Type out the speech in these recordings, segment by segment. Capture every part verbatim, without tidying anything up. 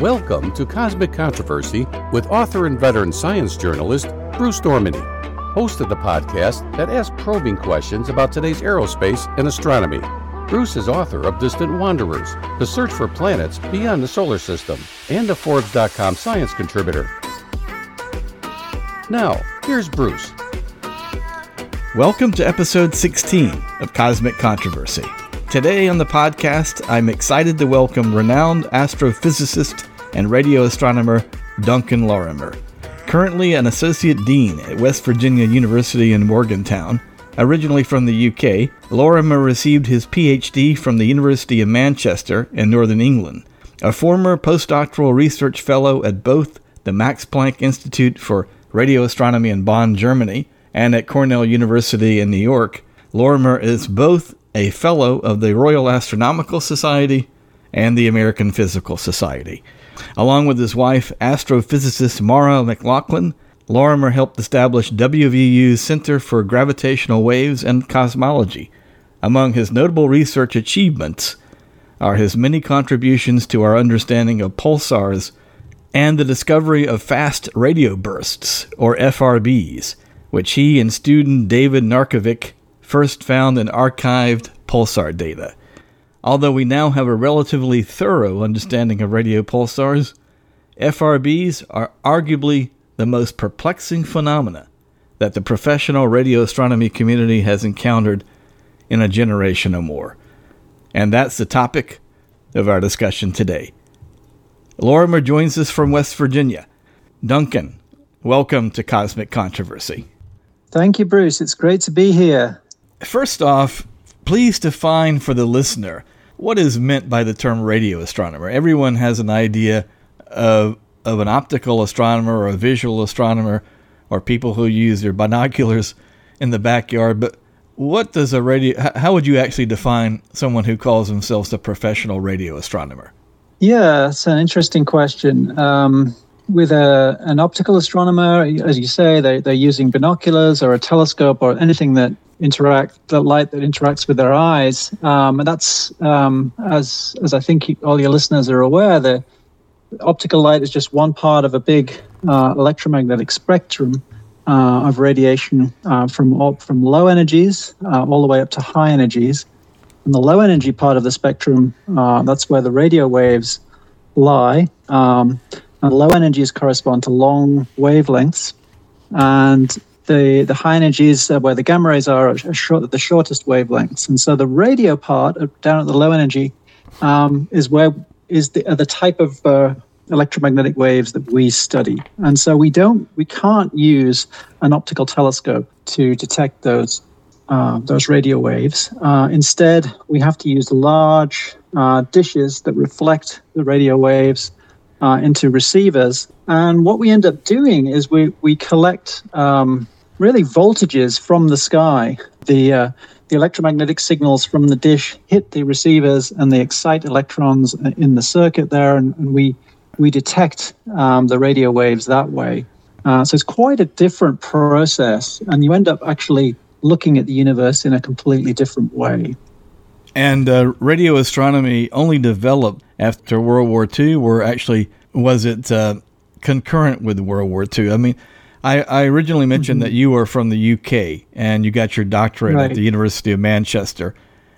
Welcome to Cosmic Controversy with author and veteran science journalist Bruce Dorminey, host of the podcast that asks probing questions about today's aerospace and astronomy. Bruce is author of Distant Wanderers, The Search for Planets Beyond the Solar System, and a Forbes dot com science contributor. Now, here's Bruce. Welcome to episode sixteen of Cosmic Controversy. Today on the podcast, I'm excited to welcome renowned astrophysicist and radio astronomer Duncan Lorimer. Currently an associate dean at West Virginia University in Morgantown, originally from the U K, Lorimer received his P H D from the University of Manchester in Northern England, a former postdoctoral research fellow at both the Max Planck Institute for Radio Astronomy in Bonn, Germany, and at Cornell University in New York. Lorimer is both a fellow of the Royal Astronomical Society and the American Physical Society. Along with his wife, astrophysicist Maura McLaughlin, Lorimer helped establish W V U's Center for Gravitational Waves and Cosmology. Among his notable research achievements are his many contributions to our understanding of pulsars and the discovery of fast radio bursts, or F R Bs, which he and student David Narkevic first found in archived pulsar data. Although we now have a relatively thorough understanding of radio pulsars, F R Bs are arguably the most perplexing phenomena that the professional radio astronomy community has encountered in a generation or more. And that's the topic of our discussion today. Lorimer joins us from West Virginia. Duncan, welcome to Cosmic Controversy. Thank you, Bruce. It's great to be here. First off, please define for the listener what is meant by the term radio astronomer. Everyone has an idea of, of an optical astronomer or a visual astronomer or people who use their binoculars in the backyard. But what does a radio, how would you actually define someone who calls themselves a professional radio astronomer? Yeah, that's an interesting question. Um, with a, an optical astronomer, as you say, they, they're using binoculars or a telescope or anything that interact the light that interacts with their eyes, um, and that's um, as as I think all your listeners are aware, the optical light is just one part of a big uh, electromagnetic spectrum uh, of radiation uh, from all, from low energies uh, all the way up to high energies. And the low energy part of the spectrum, uh, that's where the radio waves lie. Um, and low energies correspond to long wavelengths, and The, the high energies, uh, where the gamma rays are, are short, the shortest wavelengths. And so the radio part, uh, down at the low energy, um, is where is the uh, the type of uh, electromagnetic waves that we study. And so we don't, we can't use an optical telescope to detect those uh, those radio waves. Uh, instead, we have to use large uh, dishes that reflect the radio waves uh, into receivers. And what we end up doing is we we collect. Um, really voltages from the sky. The uh, the electromagnetic signals from the dish hit the receivers and they excite electrons in the circuit there, and, and we we detect um, the radio waves that way. Uh, so it's quite a different process, and you end up actually looking at the universe in a completely different way. And uh, radio astronomy only developed after World War Two, or actually was it uh, concurrent with World War Two? I mean, I, I originally mentioned mm-hmm. that you were from the U K and you got your doctorate right. at the University of Manchester,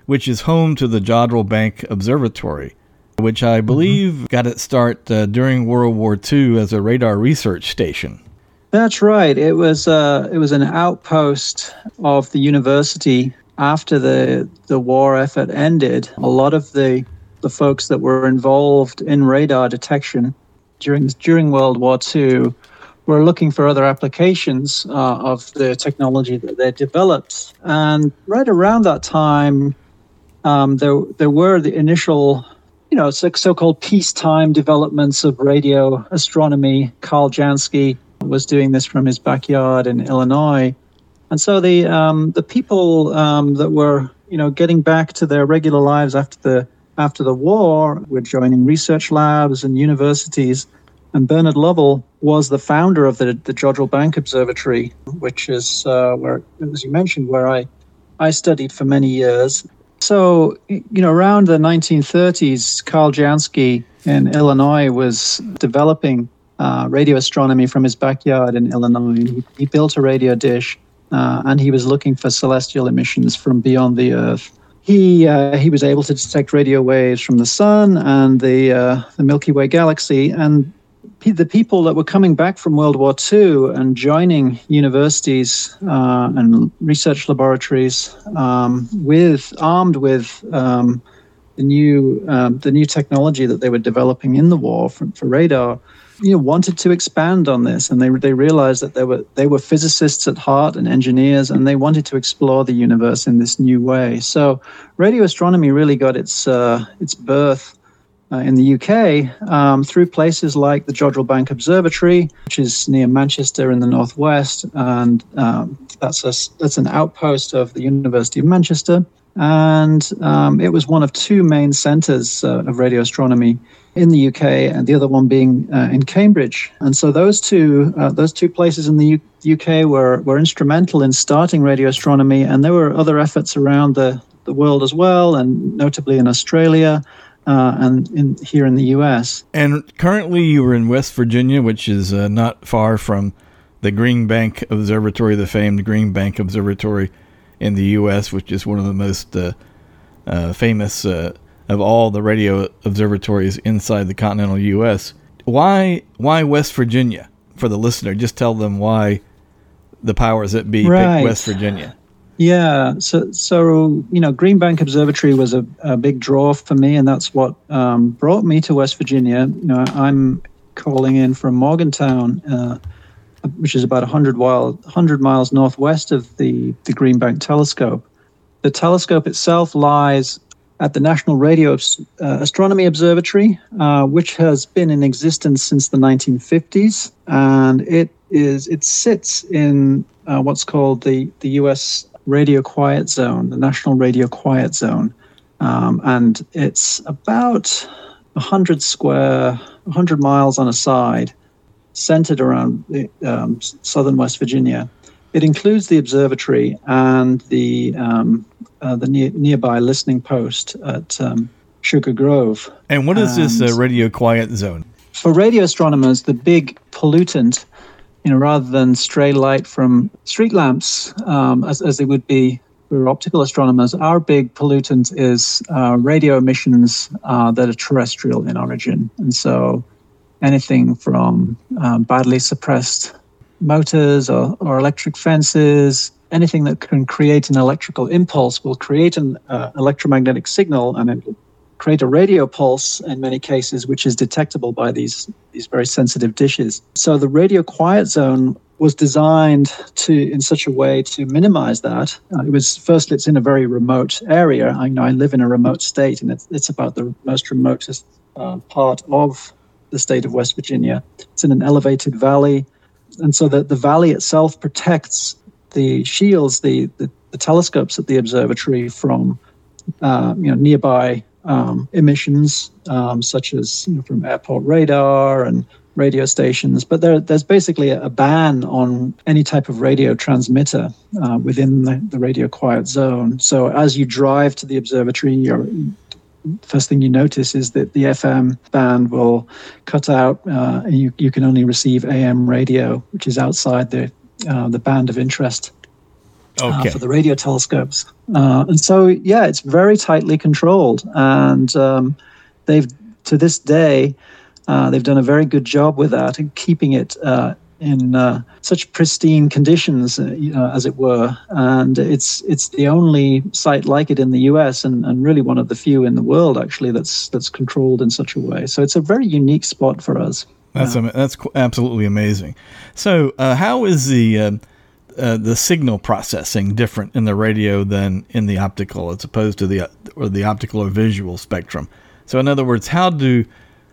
which is home to the Jodrell Bank Observatory, which I believe mm-hmm. got its start uh, during World War Two as a radar research station. That's right. It was uh, it was an outpost of the university after the the war effort ended. A lot of the, the folks that were involved in radar detection during during World War Two were looking for other applications uh, of the technology that they developed. And right around that time, um, there there were the initial, you know, so, so-called peacetime developments of radio astronomy. Karl Jansky was doing this from his backyard in Illinois. And so the um, the people um, that were, you know, getting back to their regular lives after the after the war were joining research labs and universities. And Bernard Lovell was the founder of the, the Jodrell Bank Observatory, which is uh, where, as you mentioned, where I, I studied for many years. So, you know, around the nineteen thirties, Karl Jansky in Illinois was developing uh, radio astronomy from his backyard in Illinois. He, he built a radio dish, uh, and he was looking for celestial emissions from beyond the Earth. He uh, he was able to detect radio waves from the Sun and the uh, the Milky Way galaxy, and the people that were coming back from World War Two and joining universities uh, and research laboratories um, with armed with um, the new um, the new technology that they were developing in the war for, for radar, you know, wanted to expand on this, and they they realized that they were they were physicists at heart and engineers, and they wanted to explore the universe in this new way. So, radio astronomy really got its uh, its birth. Uh, in the U K, um, through places like the Jodrell Bank Observatory, which is near Manchester in the northwest, and um, that's a, that's an outpost of the University of Manchester, and um, it was one of two main centres uh, of radio astronomy in the U K, and the other one being uh, in Cambridge. And so those two uh, those two places in the U- UK were were instrumental in starting radio astronomy, and there were other efforts around the, the world as well, and notably in Australia. Uh, and in, here in the U S. And currently you were in West Virginia, which is uh, not far from the Green Bank Observatory, the famed Green Bank Observatory in the U S, which is one of the most uh, uh, famous uh, of all the radio observatories inside the continental U S. Why, why West Virginia? For the listener, just tell them why the powers that be right. picked West Virginia. Yeah, so so you know, Green Bank Observatory was a, a big draw for me, and that's what um, brought me to West Virginia. You know, I'm calling in from Morgantown, uh, which is about one hundred miles northwest of the, the Green Bank Telescope. The telescope itself lies at the National Radio uh, Astronomy Observatory, uh, which has been in existence since the nineteen fifties, and it is it sits in uh, what's called the the U S Radio Quiet Zone, the National Radio Quiet Zone, um, and it's about one hundred square, one hundred miles on a side, centered around the, um, southern West Virginia. It includes the observatory and the um, uh, the ne- nearby listening post at um, Sugar Grove. And what is and this uh, Radio Quiet Zone? For radio astronomers, the big pollutant, you know, rather than stray light from street lamps, um, as, as they would be for optical astronomers, our big pollutant is uh, radio emissions uh, that are terrestrial in origin. And so anything from um, badly suppressed motors or, or electric fences, anything that can create an electrical impulse will create an uh, electromagnetic signal, and it will create a radio pulse in many cases, which is detectable by these these very sensitive dishes. So the Radio Quiet Zone was designed to in such a way to minimize that. Uh, it was firstly, it's in a very remote area. I know I live in a remote state, and it's, it's about the most remotest uh, part of the state of West Virginia. It's in an elevated valley, and so the, the valley itself protects the shields, the the, the telescopes at the observatory from uh, you know nearby Um, emissions, um, such as you know, from airport radar and radio stations. But there, there's basically a ban on any type of radio transmitter uh, within the, the Radio Quiet Zone. So as you drive to the observatory, you're, first thing you notice is that the F M band will cut out, uh, and you, you can only receive A M radio, which is outside the uh, the band of interest. Okay. Uh, for the radio telescopes. Uh, and so, yeah, it's very tightly controlled. And um, they've, to this day, uh, they've done a very good job with that and keeping it uh, in uh, such pristine conditions, uh, you know, as it were. And it's it's the only site like it in the U S, and, and really one of the few in the world, actually, that's that's controlled in such a way. So it's a very unique spot for us. That's, um, am- that's absolutely amazing. So uh, how is the... Uh Uh, the signal processing different in the radio than in the optical, as opposed to the or the optical or visual spectrum? So, in other words, how do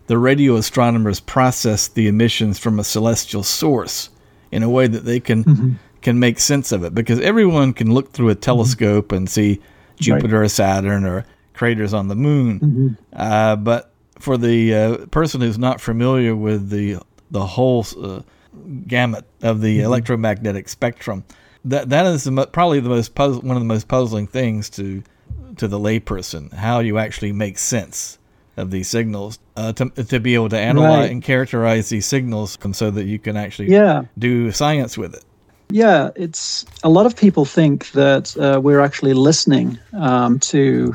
the radio astronomers process the emissions from a celestial source in a way that they can mm-hmm. can make sense of it? Because everyone can look through a telescope mm-hmm. and see Jupiter right. or Saturn or craters on the moon, mm-hmm. uh, but for the uh, person who's not familiar with the the whole uh, gamut of the mm-hmm. electromagnetic spectrum, that that is the, probably the most puzzle, one of the most puzzling things to to the layperson, how you actually make sense of these signals, uh, to to be able to analyze right. and characterize these signals so that you can actually yeah. do science with it. Yeah, it's a lot of people think that uh, we're actually listening um, to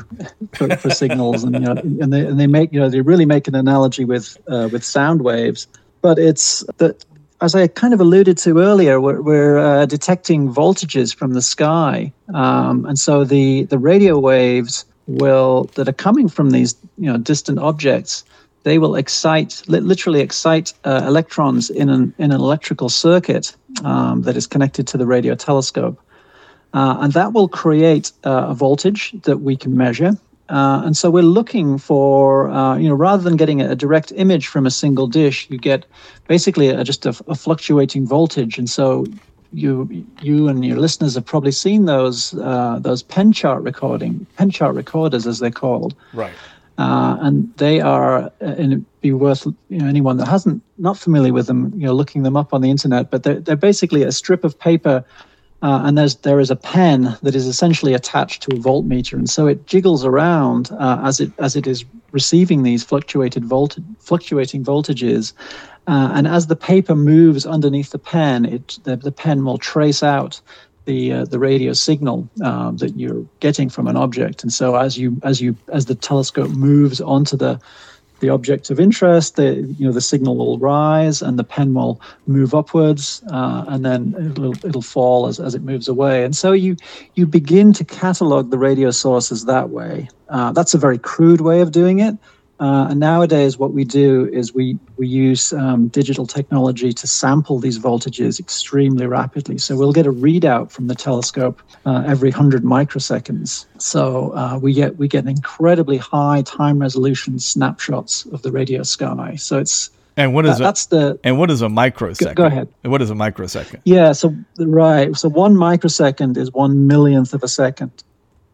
for, for signals, and you know, and they and they make you know they really make an analogy with uh, with sound waves. But it's that, as I kind of alluded to earlier, we're, we're uh, detecting voltages from the sky, um, and so the the radio waves will that are coming from these you know distant objects. They will excite, literally excite uh, electrons in an in an electrical circuit um, that is connected to the radio telescope, uh, and that will create uh, a voltage that we can measure. Uh, and so we're looking for, uh, you know, rather than getting a direct image from a single dish, you get basically a, just a, a fluctuating voltage. And so you you and your listeners have probably seen those uh, those pen chart recording pen chart recorders, as they're called, right. Uh, and they are, and it'd be worth you know, anyone that hasn't not familiar with them, you know, looking them up on the internet. But they're they're basically a strip of paper, uh, and there's there is a pen that is essentially attached to a voltmeter, and so it jiggles around uh, as it as it is receiving these fluctuated volt fluctuating voltages, uh, and as the paper moves underneath the pen, it the, the pen will trace out the uh, the radio signal uh, that you're getting from an object, and so as you as you as the telescope moves onto the the object of interest, the you know the signal will rise and the pen will move upwards, uh, and then it'll it'll fall as, as it moves away, and so you you begin to catalog the radio sources that way. Uh, that's a very crude way of doing it. Uh, and nowadays, what we do is we we use um, digital technology to sample these voltages extremely rapidly. So we'll get a readout from the telescope uh, every one hundred microseconds. So uh, we get we get incredibly high time resolution snapshots of the radio sky. So it's and what is uh, a, that's the and what is a microsecond? Go, go ahead. What is a microsecond? Yeah. So right. So one microsecond is one millionth of a second.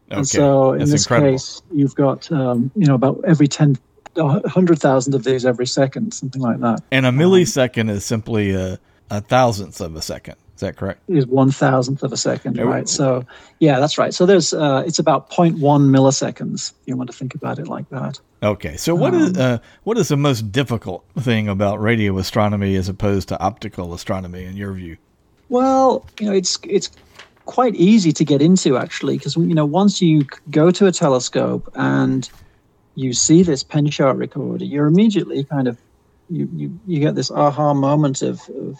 Okay. And so in that's this incredible. Case, you've got um, you know about every ten. one hundred thousand of these every second, something like that. And a millisecond um, is simply a, a thousandth of a second. Is that correct? Is one thousandth of a second, it, right? So, yeah, that's right. So there's uh, it's about zero point one milliseconds, if you want to think about it like that. Okay. So what um, is uh, what is the most difficult thing about radio astronomy as opposed to optical astronomy, in your view? Well, you know, it's it's quite easy to get into, actually, because, you know, once you go to a telescope and you see this pen chart recorder, you're immediately kind of, you you, you get this aha moment of, of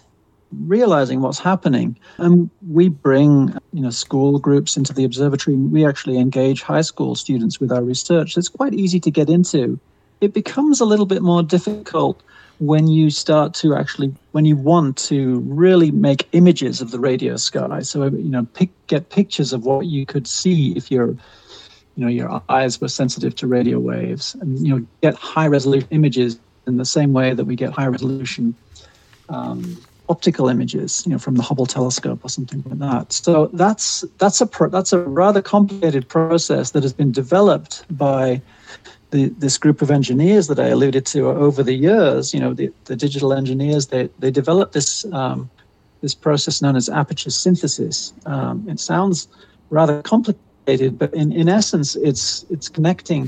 realizing what's happening. And we bring, you know, school groups into the observatory. We actually engage high school students with our research. So it's quite easy to get into. It becomes a little bit more difficult when you start to actually, when you want to really make images of the radio sky. So, you know, pick, get pictures of what you could see if you're, you know, your eyes were sensitive to radio waves, and you know, get high-resolution images in the same way that we get high-resolution um, optical images, you know, from the Hubble telescope or something like that. So that's that's a pro- that's a rather complicated process that has been developed by the, this group of engineers that I alluded to over the years. You know, the, the digital engineers they they developed this um, this process known as aperture synthesis. Um, it sounds rather complicated. But in, in essence, it's it's connecting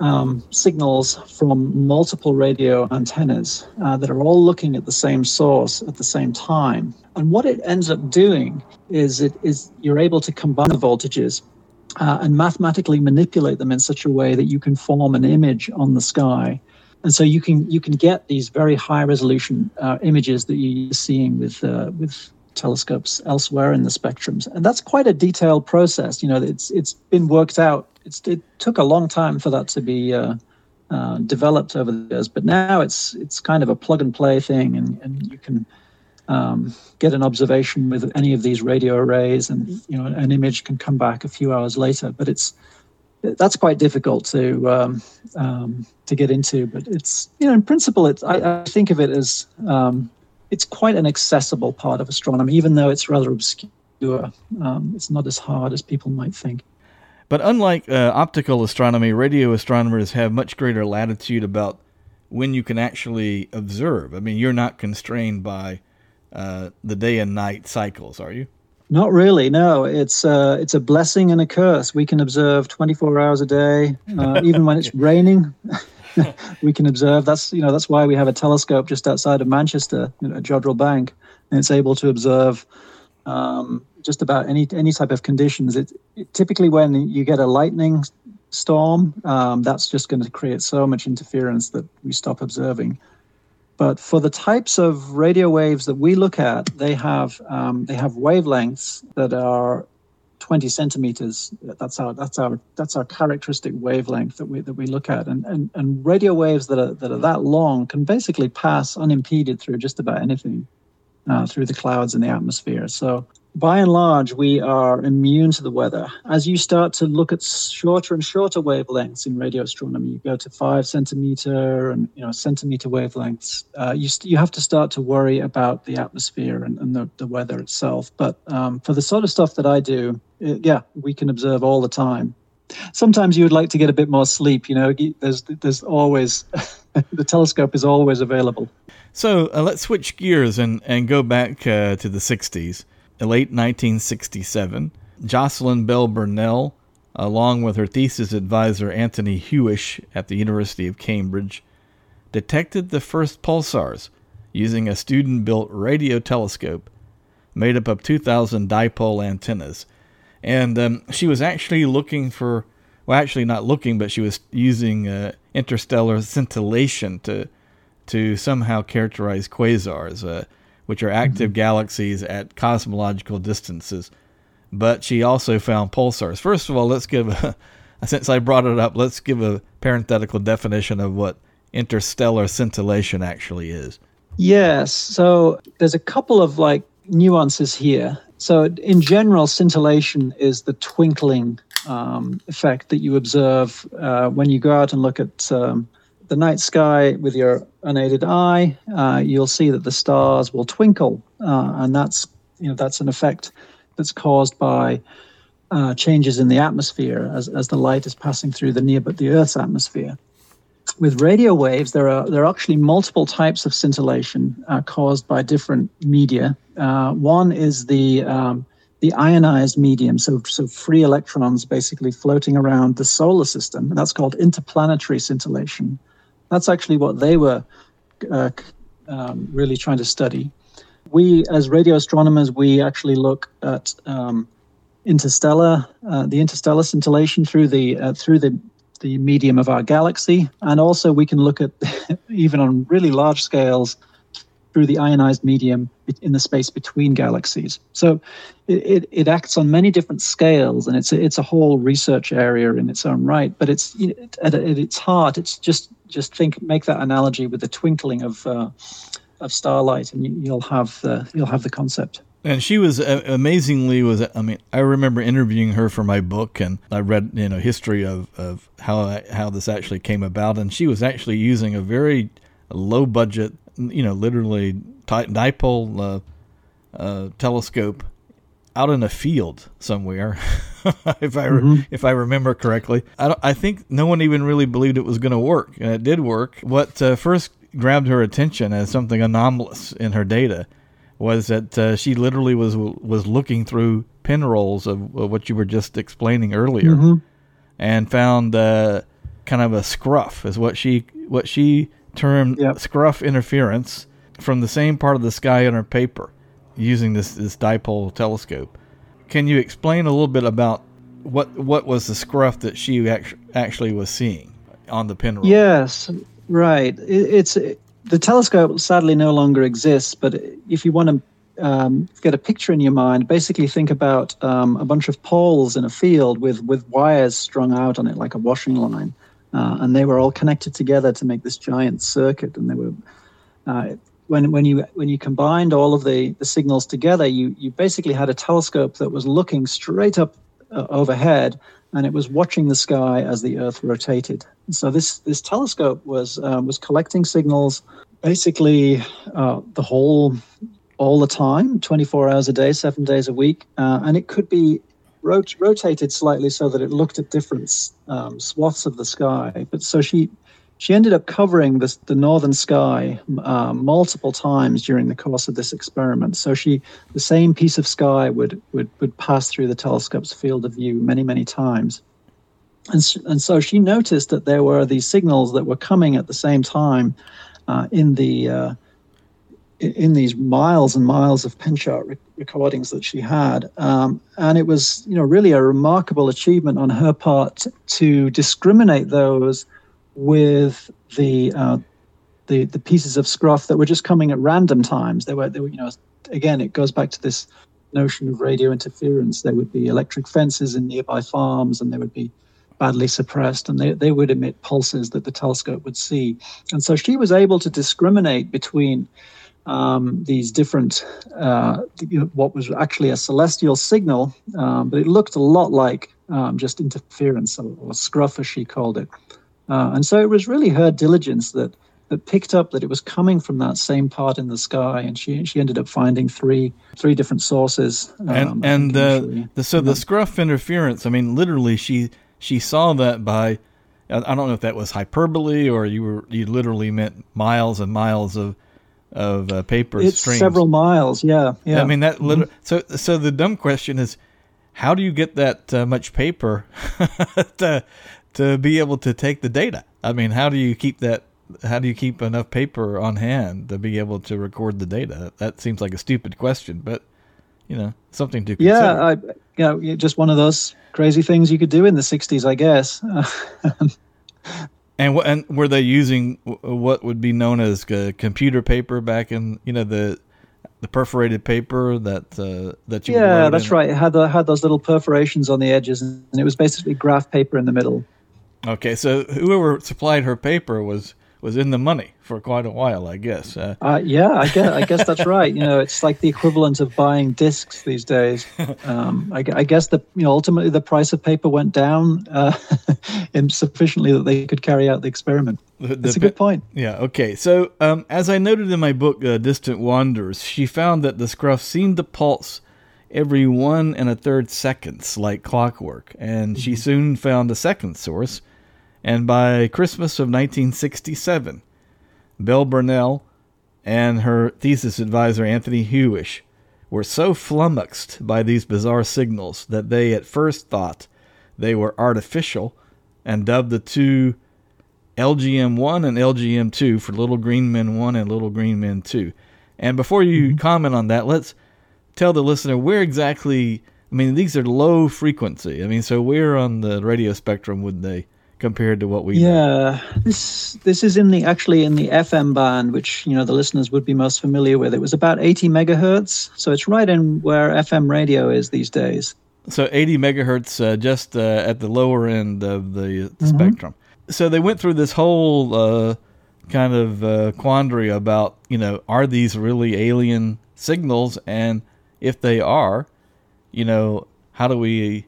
um, signals from multiple radio antennas uh, that are all looking at the same source at the same time. And what it ends up doing is it is you're able to combine the voltages uh, and mathematically manipulate them in such a way that you can form an image on the sky. And so you can you can get these very high resolution uh, images that you're seeing with uh, with. telescopes elsewhere in the spectrums, and that's quite a detailed process. You know, it's it's been worked out. It's it took a long time for that to be uh, uh, developed over the years, but now it's it's kind of a plug and play thing, and, and you can um, get an observation with any of these radio arrays, and you know, an image can come back a few hours later. But it's that's quite difficult to um, um, to get into. But it's you know, in principle, it's I, I think of it as um, it's quite an accessible part of astronomy, even though it's rather obscure. Um, it's not as hard as people might think. But unlike uh, optical astronomy, radio astronomers have much greater latitude about when you can actually observe. I mean, you're not constrained by uh, the day and night cycles, are you? Not really, no. It's uh, it's a blessing and a curse. We can observe twenty-four hours a day, uh, even when it's raining. We can observe. That's you know that's why we have a telescope just outside of Manchester, you know, at Jodrell Bank, and it's able to observe um, just about any any type of conditions. It, it typically when you get a lightning storm, um, that's just going to create so much interference that we stop observing. But for the types of radio waves that we look at, they have um, they have wavelengths that are twenty centimeters. That's our that's our that's our characteristic wavelength that we that we look at. And and, and radio waves that are that are that long can basically pass unimpeded through just about anything, uh, through the clouds and the atmosphere. So by and large, we are immune to the weather. As you start to look at shorter and shorter wavelengths in radio astronomy, you go to five centimeter and you know centimeter wavelengths. Uh, you st- you have to start to worry about the atmosphere and, and the, the weather itself. But um, for the sort of stuff that I do, it, yeah, we can observe all the time. Sometimes you would like to get a bit more sleep. You know, there's there's always the telescope is always available. So uh, let's switch gears and and go back uh, to the sixties. In late nineteen sixty-seven, Jocelyn Bell Burnell, along with her thesis advisor Anthony Hewish at the University of Cambridge, detected the first pulsars using a student-built radio telescope made up of two thousand dipole antennas. And um, she was actually looking for, well, actually not looking, but she was using uh, interstellar scintillation to to somehow characterize quasars, uh which are active mm-hmm. galaxies at cosmological distances. But she also found pulsars. First of all, let's give a, since I brought it up, let's give a parenthetical definition of what interstellar scintillation actually is. Yes, so there's a couple of like nuances here. So in general, scintillation is the twinkling um, effect that you observe uh, when you go out and look at um, the night sky with your unaided eye. Uh, you'll see that the stars will twinkle, uh, and that's you know that's an effect that's caused by uh, changes in the atmosphere as as the light is passing through the near but the Earth's atmosphere. With radio waves, there are there are actually multiple types of scintillation uh, caused by different media. Uh, one is the um, the ionized medium, so so free electrons basically floating around the solar system, and that's called interplanetary scintillation. That's actually what they were uh, um, really trying to study. We, as radio astronomers, we actually look at um, interstellar, uh, the interstellar scintillation through the uh, through the, the medium of our galaxy, and also we can look at, even on really large scales, through the ionized medium in the space between galaxies. So it, it, it acts on many different scales, and it's a, it's a whole research area in its own right. But it's it, at, at its heart, it's just just think make that analogy with the twinkling of uh, of starlight, and you, you'll have the you'll have the concept. And she was uh, amazingly was I mean I remember interviewing her for my book, and I read you know history of of how I, how this actually came about, and she was actually using a very low budget, you know, literally dipole uh, uh, telescope out in a field somewhere, if I re- mm-hmm. if I remember correctly. I, don't, I think no one even really believed it was going to work, and it did work. What uh, first grabbed her attention as something anomalous in her data was that uh, she literally was was looking through pinrolls of, of what you were just explaining earlier, mm-hmm. and found uh, kind of a scruff is what she what she. termed yep. scruff interference from the same part of the sky on her paper using this, this dipole telescope. Can you explain a little bit about what what was the scruff that she actu- actually was seeing on the pinroll? Yes, right. It, it's it, the telescope sadly no longer exists, but if you want to um, get a picture in your mind, basically think about um, a bunch of poles in a field with, with wires strung out on it like a washing line. Uh, and they were all connected together to make this giant circuit. And they were, uh, when when you when you combined all of the, the signals together, you you basically had a telescope that was looking straight up uh, overhead, and it was watching the sky as the Earth rotated. And so this this telescope was uh, was collecting signals basically uh, the whole all the time, twenty-four hours a day, seven days a week, uh, and it could be rotated slightly so that it looked at different um, swaths of the sky. But so she She ended up covering this, the northern sky uh, multiple times during the course of this experiment. So she, the same piece of sky would would would pass through the telescope's field of view many, many times. And, and so she noticed that there were these signals that were coming at the same time uh, in the uh, in these miles and miles of pen chart re- recordings that she had. Um, and it was, you know, really a remarkable achievement on her part to discriminate those with the uh, the the pieces of scruff that were just coming at random times. They were, they were, you know, again, it goes back to this notion of radio interference. There would be electric fences in nearby farms, and they would be badly suppressed, and they, they would emit pulses that the telescope would see. And so she was able to discriminate between um, these different, uh, you know, what was actually a celestial signal, um, but it looked a lot like um, just interference, or, or scruff, as she called it. Uh, and so it was really her diligence that that picked up that it was coming from that same part in the sky, and she she ended up finding three three different sources. Um, and and the, the so the scruff interference. I mean, literally, she she saw that by, I don't know if that was hyperbole or you were you literally meant miles and miles of of uh, paper it's streams. It's several miles. Yeah, yeah. I mean that. Liter- mm-hmm. So so the dumb question is, how do you get that uh, much paper to to be able to take the data? I mean, how do you keep that? How do you keep enough paper on hand to be able to record the data? That seems like a stupid question, but you know, something to consider. Yeah, I, you know, just one of those crazy things you could do in the sixties, I guess. and w- and were they using w- what would be known as uh, computer paper back in, you know, the the perforated paper that uh, that you yeah, that's in. Right. It had the, had those little perforations on the edges, and it was basically graph paper in the middle. Okay, so whoever supplied her paper was, was in the money for quite a while, I guess. Uh, uh, yeah, I guess, I guess that's right. You know, it's like the equivalent of buying discs these days. Um, I, I guess the you know ultimately the price of paper went down uh, sufficiently that they could carry out the experiment. The, the that's a good point. Yeah. Okay. So um, as I noted in my book, uh, Distant Wanderers, she found that the scruff seemed to pulse every one and a third seconds, like clockwork, and she mm-hmm. soon found a second source. And by Christmas of nineteen sixty-seven, Bell Burnell and her thesis advisor, Anthony Hewish, were so flummoxed by these bizarre signals that they at first thought they were artificial and dubbed the two L G M one and L G M two for Little Green Men one and Little Green Men two. And before you mm-hmm. comment on that, let's tell the listener where exactly, I mean, these are low frequency. I mean, so where on the radio spectrum would they compared to what we yeah know. this this is in the actually in the F M band, which you know the listeners would be most familiar with. It was about eighty megahertz, so it's right in where F M radio is these days. So eighty megahertz, uh, just uh, at the lower end of the mm-hmm. spectrum. So they went through this whole uh, kind of uh, quandary about, you know, are these really alien signals, and if they are, you know, how do we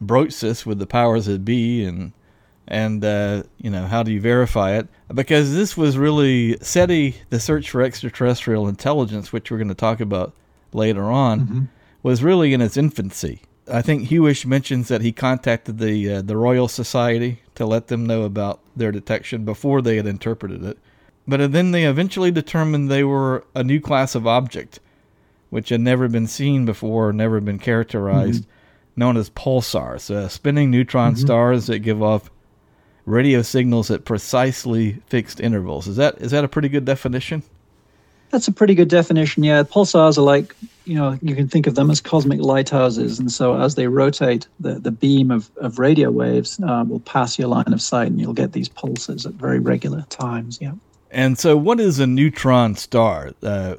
broach this with the powers that be, and And, uh, you know, how do you verify it? Because this was really SETI, the search for extraterrestrial intelligence, which we're going to talk about later on, mm-hmm. was really in its infancy. I think Hewish mentions that he contacted the uh, the Royal Society to let them know about their detection before they had interpreted it. But then they eventually determined they were a new class of object, which had never been seen before, never been characterized, mm-hmm. known as pulsars, uh, spinning neutron mm-hmm. stars that give off radio signals at precisely fixed intervals. Is that is that a pretty good definition? That's a pretty good definition, yeah. Pulsars are like, you know, you can think of them as cosmic lighthouses. And so as they rotate, the, the beam of, of radio waves uh, will pass your line of sight, and you'll get these pulses at very regular times, yeah. And so what is a neutron star? Uh,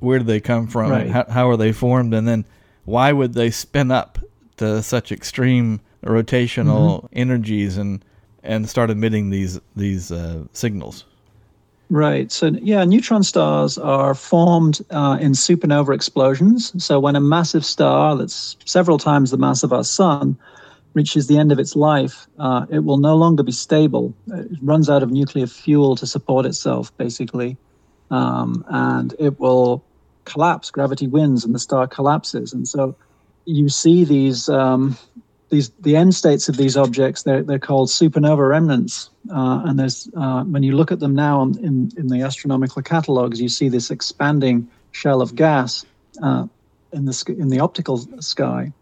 where do they come from? Right. How, how are they formed? And then why would they spin up to such extreme rotational mm-hmm. energies and and start emitting these these uh, signals? Right. So, yeah, neutron stars are formed uh, in supernova explosions. So when a massive star that's several times the mass of our sun reaches the end of its life, uh, it will no longer be stable. It runs out of nuclear fuel to support itself, basically, um, and it will collapse. Gravity wins, and the star collapses. And so you see these Um, these the end states of these objects, they're, they're called supernova remnants. Uh, and there's uh, when you look at them now in, in the astronomical catalogs, you see this expanding shell of gas uh, in the in the optical sky.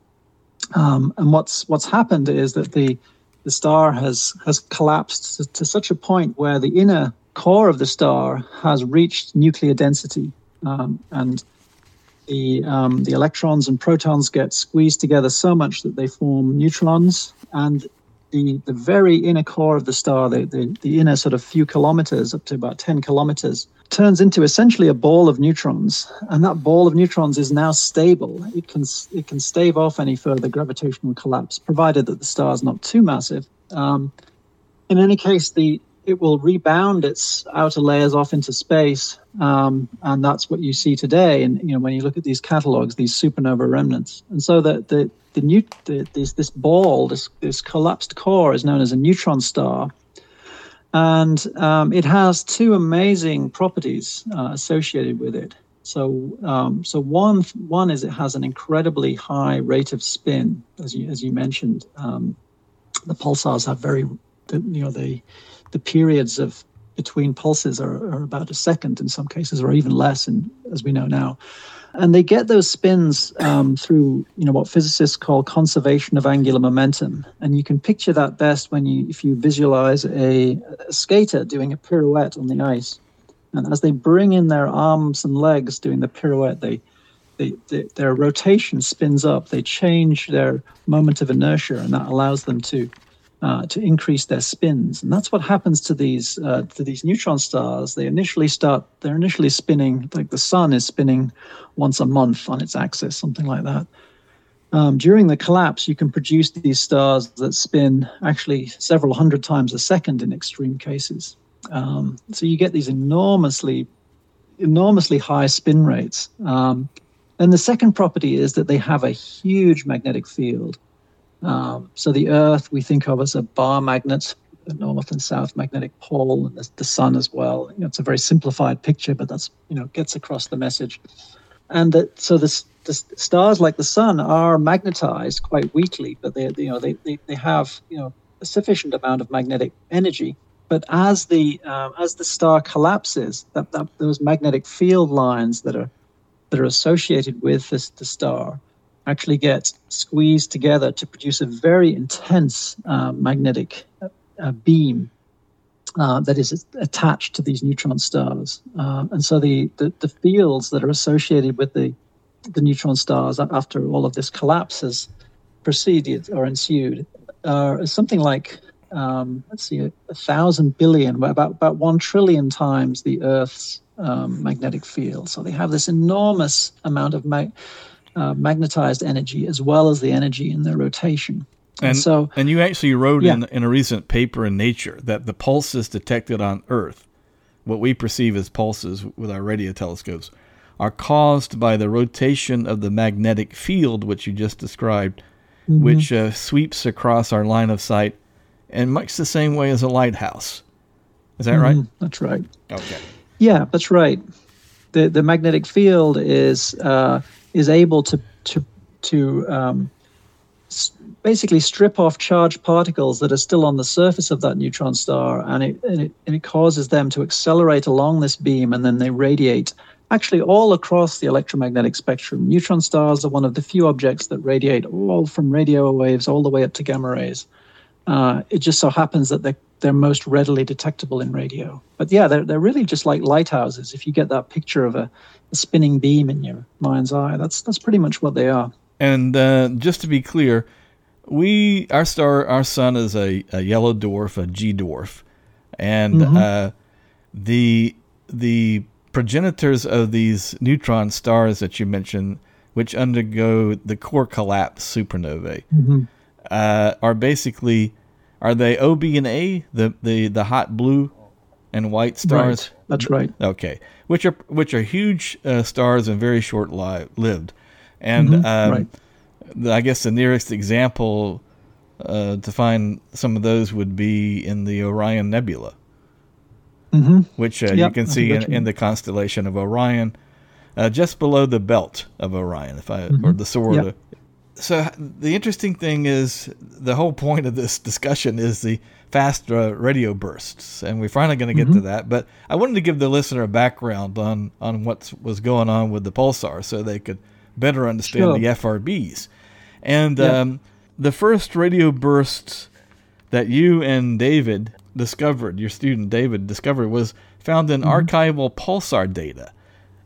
Um, and what's what's happened is that the the star has has collapsed to, to such a point where the inner core of the star has reached nuclear density, um, and the um, the electrons and protons get squeezed together so much that they form neutrons, and the the very inner core of the star, the the, the inner sort of few kilometers, up to about ten kilometers, turns into essentially a ball of neutrons, and that ball of neutrons is now stable. It can it can stave off any further gravitational collapse, provided that the star is not too massive. Um, in any case, the it will rebound its outer layers off into space, um, and that's what you see today. And you know, when you look at these catalogs, these supernova remnants, and so the the the, new, the this this ball, this this collapsed core, is known as a neutron star. And um, it has two amazing properties uh, associated with it. So, um, so one one is it has an incredibly high rate of spin, as you as you mentioned. Um, the pulsars have very, the, you know, the the periods of between pulses are, are about a second in some cases, or even less, in, as we know now. And they get those spins um, through, you know, what physicists call conservation of angular momentum. And you can picture that best when you, if you visualize a, a skater doing a pirouette on the ice. And as they bring in their arms and legs doing the pirouette, they, they, they their rotation spins up. They change their moment of inertia, and that allows them to uh, to increase their spins. And that's what happens to these uh, to these neutron stars. They initially start. They're initially spinning like the sun is spinning once a month on its axis, something like that. Um, during the collapse, you can produce these stars that spin actually several hundred times a second in extreme cases. Um, so you get these enormously, enormously high spin rates. Um, and the second property is that they have a huge magnetic field. Um, so the Earth we think of as a bar magnet, the north and south magnetic pole, and the, the sun as well. You know, it's a very simplified picture, but that's, you know, gets across the message. And that, so the, the stars like the sun are magnetized quite weakly, but they, you know, they, they, they have, you know, a sufficient amount of magnetic energy. But as the um, as the star collapses, that, that those magnetic field lines that are that are associated with this the star actually get squeezed together to produce a very intense uh, magnetic uh, beam uh, that is attached to these neutron stars. Uh, and so the, the, the fields that are associated with the, the neutron stars after all of this collapse has proceeded or ensued are something like, um, let's see, a, a thousand billion, about, about one trillion times the Earth's um, magnetic field. So they have this enormous amount of mag- Uh, magnetized energy as well as the energy in their rotation. And, and so, and you actually wrote yeah. in, in a recent paper in Nature that the pulses detected on Earth, what we perceive as pulses with our radio telescopes, are caused by the rotation of the magnetic field, which you just described, mm-hmm. which uh, sweeps across our line of sight in much the same way as a lighthouse. Is that mm-hmm. right? That's right. Okay. Yeah, that's right. The, the magnetic field is... Uh, is able to to to um, s- basically strip off charged particles that are still on the surface of that neutron star, and it, and it and it causes them to accelerate along this beam, and then they radiate actually all across the electromagnetic spectrum. Neutron stars are one of the few objects that radiate all from radio waves all the way up to gamma rays. Uh, it just so happens that they're, they're most readily detectable in radio. But yeah, they're, they're really just like lighthouses. If you get that picture of a, a spinning beam in your mind's eye, that's that's pretty much what they are. And uh, just to be clear, we our star, our sun is a, a yellow dwarf, a G dwarf. And mm-hmm. uh, the the progenitors of these neutron stars that you mentioned, which undergo the core collapse supernovae, mm-hmm. Uh, are basically, are they O, B, and A, the, the, the hot blue and white stars? Right. That's right. Okay, which are which are huge uh, stars and very short li- lived, and mm-hmm. um, right. the, I guess the nearest example uh, to find some of those would be in the Orion Nebula, mm-hmm. which uh, yep. you can see in, in the constellation of Orion, uh, just below the belt of Orion, if I mm-hmm. or the sword. Yep. So the interesting thing is the whole point of this discussion is the fast uh, radio bursts, and we're finally going to get mm-hmm. to that. But I wanted to give the listener a background on, on what was going on with the pulsar so they could better understand sure. the F R Bs. And yeah. um, the first radio bursts that you and David discovered, your student David discovered, was found in mm-hmm. archival pulsar data.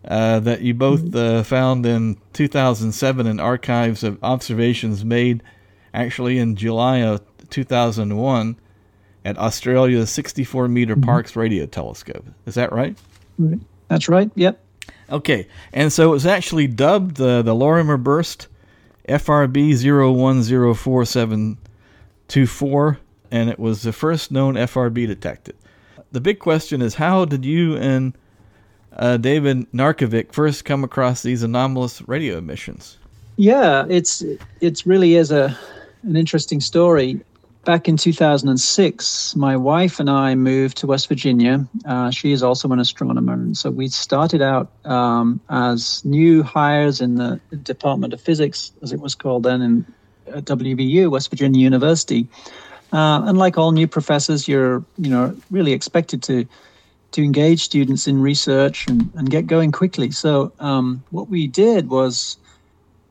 Uh, that you both uh, found in two thousand seven in archives of observations made actually in July of two thousand one at Australia's sixty-four meter mm-hmm. Parkes Radio Telescope. Is that right? That's right, yep. Okay, and so it was actually dubbed uh, the Lorimer Burst F R B zero one zero four seven two four, and it was the first known F R B detected. The big question is, how did you and Uh, David Narkevic first come across these anomalous radio emissions? Yeah, it's it really is a an interesting story. Back in two thousand six, my wife and I moved to West Virginia. Uh, she is also an astronomer, and so we started out um, as new hires in the Department of Physics, as it was called then, in at W V U, West Virginia University. Uh, and like all new professors, you're you know really expected to. to engage students in research and, and get going quickly. So um, what we did was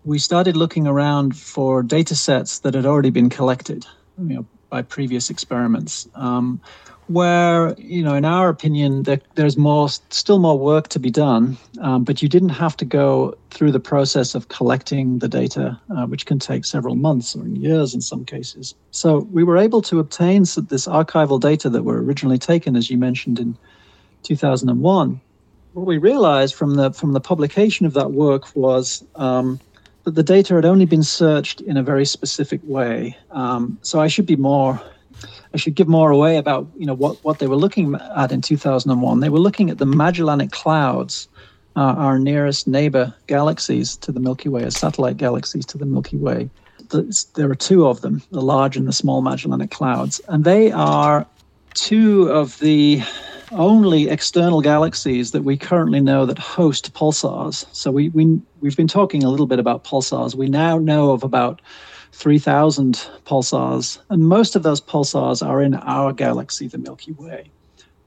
we started looking around for data sets that had already been collected you know, by previous experiments, um, where, you know, in our opinion, there, there's more, still more work to be done, um, but you didn't have to go through the process of collecting the data, uh, which can take several months or years in some cases. So we were able to obtain this archival data that were originally taken, as you mentioned, in two thousand one. What we realized from the from the publication of that work was um, that the data had only been searched in a very specific way. Um, so I should be more, I should give more away about you know what, what they were looking at in two thousand one. They were looking at the Magellanic Clouds, uh, our nearest neighbor galaxies to the Milky Way, or satellite galaxies to the Milky Way. The, there are two of them, the large and the small Magellanic Clouds, and they are two of the only external galaxies that we currently know that host pulsars. So we, we, we've been talking a little bit about pulsars. We now know of about three thousand pulsars, and most of those pulsars are in our galaxy, the Milky Way.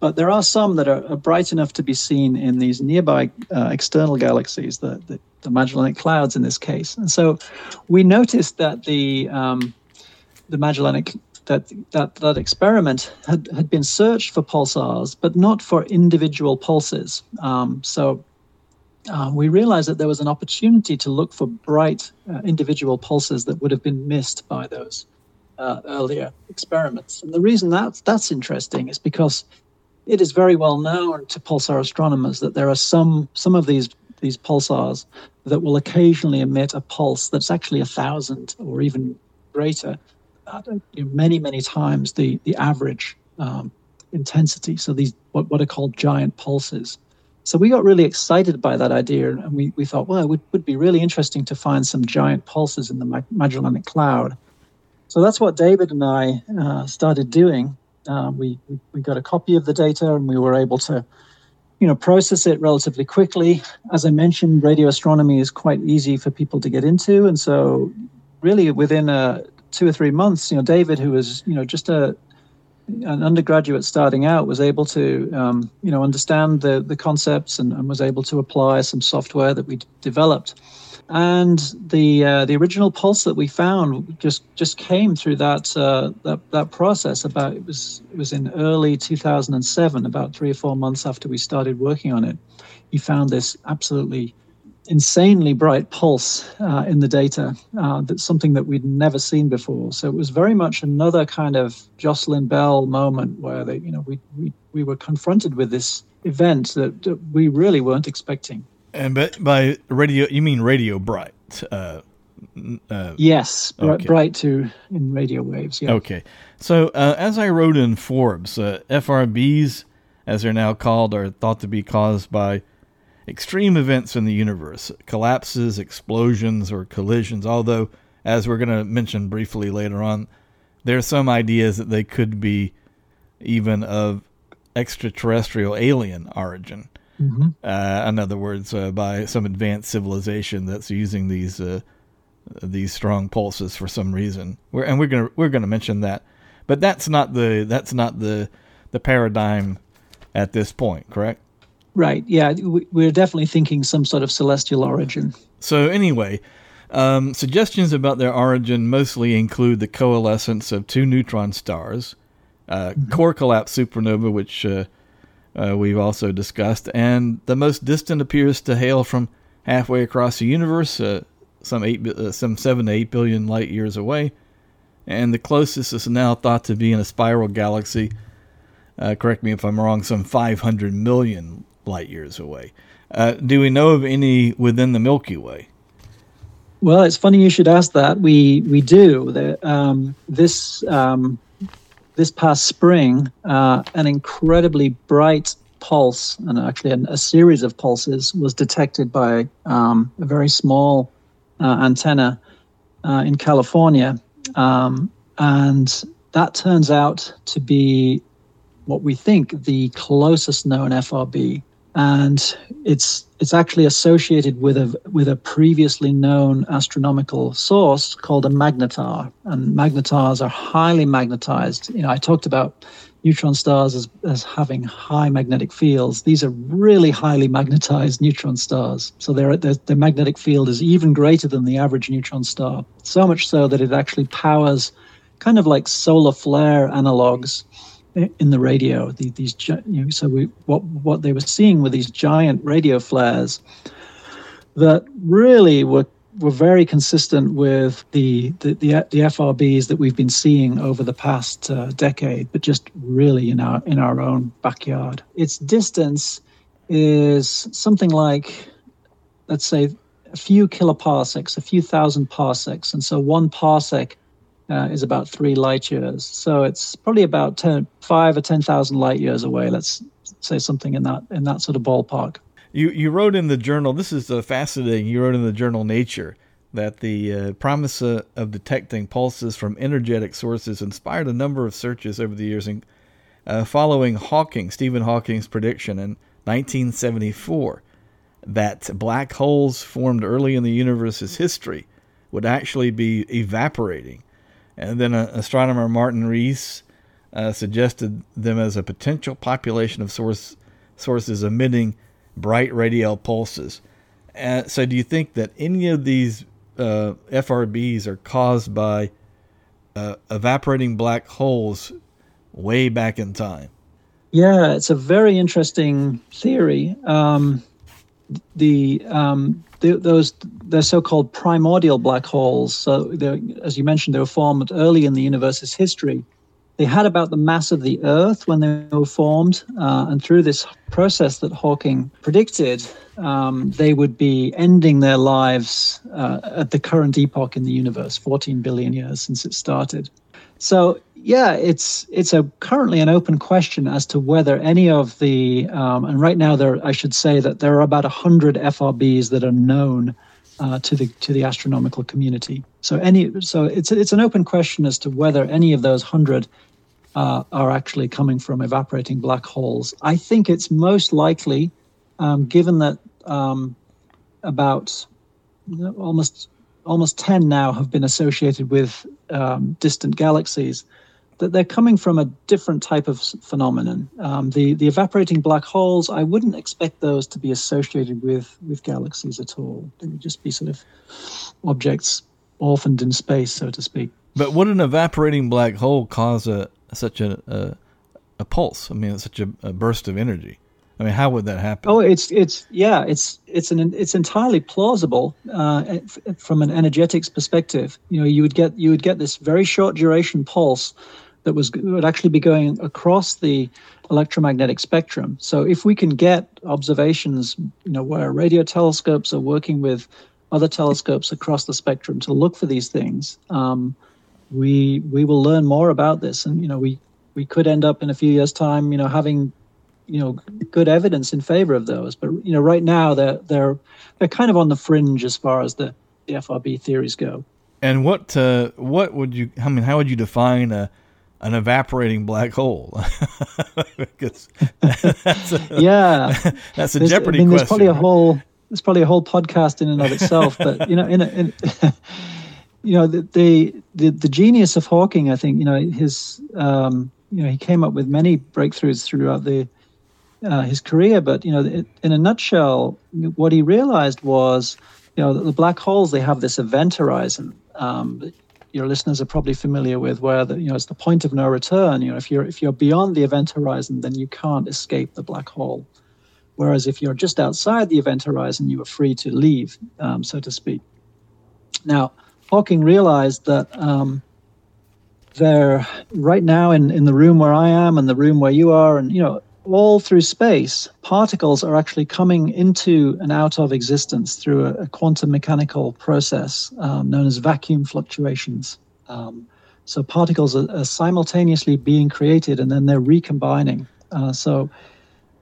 But there are some that are, are bright enough to be seen in these nearby uh, external galaxies, the, the, the Magellanic Clouds in this case. And so we noticed that the, um, the Magellanic That, that that experiment had, had been searched for pulsars, but not for individual pulses. Um, so uh, we realized that there was an opportunity to look for bright uh, individual pulses that would have been missed by those uh, earlier experiments. And the reason that that's interesting is because it is very well known to pulsar astronomers that there are some some of these these pulsars that will occasionally emit a pulse that's actually a thousand or even greater. At many, many times the, the average um, intensity. So these what, what are called giant pulses. So we got really excited by that idea, and we, we thought, well, it would, would be really interesting to find some giant pulses in the Magellanic Cloud. So that's what David and I uh, started doing. Uh, we, we we got a copy of the data, and we were able to, you know, process it relatively quickly. As I mentioned, radio astronomy is quite easy for people to get into, and so really within a two or three months, you know, David, who was, you know, just a an undergraduate starting out, was able to, um, you know, understand the the concepts and, and was able to apply some software that we d- developed. And the uh, the original pulse that we found just just came through that uh, that that process. About it was it was in early two thousand seven, about three or four months after we started working on it. He found this absolutely insanely bright pulse uh, in the data. Uh, that's something that we'd never seen before. So it was very much another kind of Jocelyn Bell moment where they, you know, we we, we were confronted with this event that, that we really weren't expecting. And by, by radio, you mean radio bright? Uh, uh, yes, br- okay. bright to in radio waves. Yeah. Okay. So uh, as I wrote in Forbes, uh, F R Bs, as they're now called, are thought to be caused by extreme events in the universe, collapses, explosions, or collisions, although, as we're going to mention briefly later on, there are some ideas that they could be even of extraterrestrial alien origin. Mm-hmm. Uh, in other words, uh, by some advanced civilization that's using these uh, these strong pulses for some reason. We're, and we're gonna we're gonna mention that, but that's not the that's not the the paradigm at this point, correct? Right. Yeah, we're definitely thinking some sort of celestial origin. So anyway, um, suggestions about their origin mostly include the coalescence of two neutron stars, uh, mm-hmm. core collapse supernova, which uh, uh, we've also discussed, and the most distant appears to hail from halfway across the universe, uh, some eight, uh, some seven to eight billion light years away, and the closest is now thought to be in a spiral galaxy. Uh, correct me if I'm wrong. Some five hundred million light years away. Uh, do we know of any within the Milky Way? Well, it's funny you should ask that. We we do. The, um, this um, this past spring, uh, an incredibly bright pulse, and actually an, a series of pulses, was detected by um, a very small uh, antenna uh, in California, um, and that turns out to be what we think the closest known F R B, and it's it's actually associated with a with a previously known astronomical source called a magnetar, and magnetars are highly magnetized. You know, I talked about neutron stars as, as having high magnetic fields. These are really highly magnetized neutron stars, so their their magnetic field is even greater than the average neutron star. So much so that it actually powers, kind of like solar flare analogs in the radio, the, these you know, so we, what what they were seeing were these giant radio flares that really were were very consistent with the the the, the F R Bs that we've been seeing over the past uh, decade, but just really in our in our own backyard. Its distance is something like, let's say, a few kiloparsecs, a few thousand parsecs, and so one parsec Uh, is about three light years, so it's probably about ten, five or ten thousand light years away. Let's say something in that in that sort of ballpark. You you wrote in the journal. This is uh, fascinating. You wrote in the journal Nature that the uh, promise uh, of detecting pulses from energetic sources inspired a number of searches over the years, and uh, following Hawking, Stephen Hawking's prediction in nineteen seventy-four that black holes formed early in the universe's history would actually be evaporating. And then uh, astronomer Martin Rees uh, suggested them as a potential population of source, sources emitting bright radial pulses. Uh, so do you think that any of these uh, F R Bs are caused by uh, evaporating black holes way back in time? Yeah, it's a very interesting theory. Um, the... Um, Those they're so-called primordial black holes. So, as you mentioned, they were formed early in the universe's history. They had about the mass of the Earth when they were formed, uh, and through this process that Hawking predicted, um, they would be ending their lives uh, at the current epoch in the universe, fourteen billion years since it started. So, yeah, it's it's a currently an open question as to whether any of the um, and right now there I should say that there are about a hundred F R Bs that are known uh, to the to the astronomical community. So any so it's it's an open question as to whether any of those hundred uh, are actually coming from evaporating black holes. I think it's most likely, um, given that um, about almost almost ten now have been associated with um, distant galaxies, that they're coming from a different type of phenomenon. Um, the, the evaporating black holes, I wouldn't expect those to be associated with, with galaxies at all. They would just be sort of objects orphaned in space, so to speak. But would an evaporating black hole cause a, such a, a a pulse? I mean, such a, a burst of energy. I mean, how would that happen? Oh, it's it's yeah, it's it's an it's entirely plausible uh, from an energetics perspective. You know, you would get you would get this very short duration pulse that was would actually be going across the electromagnetic spectrum. So if we can get observations, you know, where radio telescopes are working with other telescopes across the spectrum to look for these things, um, we we will learn more about this, and you know, we we could end up in a few years' time, you know, having you know good evidence in favor of those. But you know, right now they're they're they're kind of on the fringe as far as the, the F R B theories go. And what uh, what would you? I mean, how would you define a an evaporating black hole? Because that's a, yeah, that's a there's, Jeopardy I mean, there's question. There's probably a whole it's probably a whole podcast in and of itself. But you know, in, a, in you know, the, the the the genius of Hawking, I think, you know, his um, you know, he came up with many breakthroughs throughout the uh, his career. But you know, it, in a nutshell, what he realized was, you know, the black holes, they have this event horizon. Um, your listeners are probably familiar with, where the, you know, it's the point of no return. You know, if you're if you're beyond the event horizon, then you can't escape the black hole. Whereas if you're just outside the event horizon, you are free to leave, um, so to speak. Now, Hawking realized that um, there, right now in, in the room where I am and the room where you are, and you know, all through space, particles are actually coming into and out of existence through a, a quantum mechanical process um, known as vacuum fluctuations. Um, so particles are, are simultaneously being created and then they're recombining. Uh, so,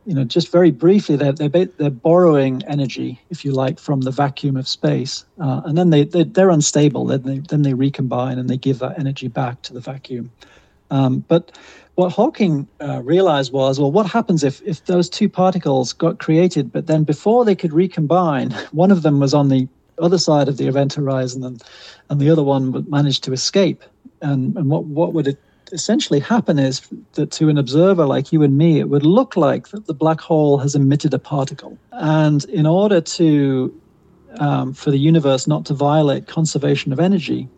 you know, just very briefly, they're, they're, they're borrowing energy, if you like, from the vacuum of space. Uh, and then they, they, they're unstable. Then they, then they recombine and they give that energy back to the vacuum. Um, but what Hawking uh, realized was, well, what happens if, if those two particles got created, but then before they could recombine, one of them was on the other side of the event horizon and, and the other one managed to escape. And, and what, what would it essentially happen is that to an observer like you and me, it would look like that the black hole has emitted a particle. And in order to um, for the universe not to violate conservation of energy,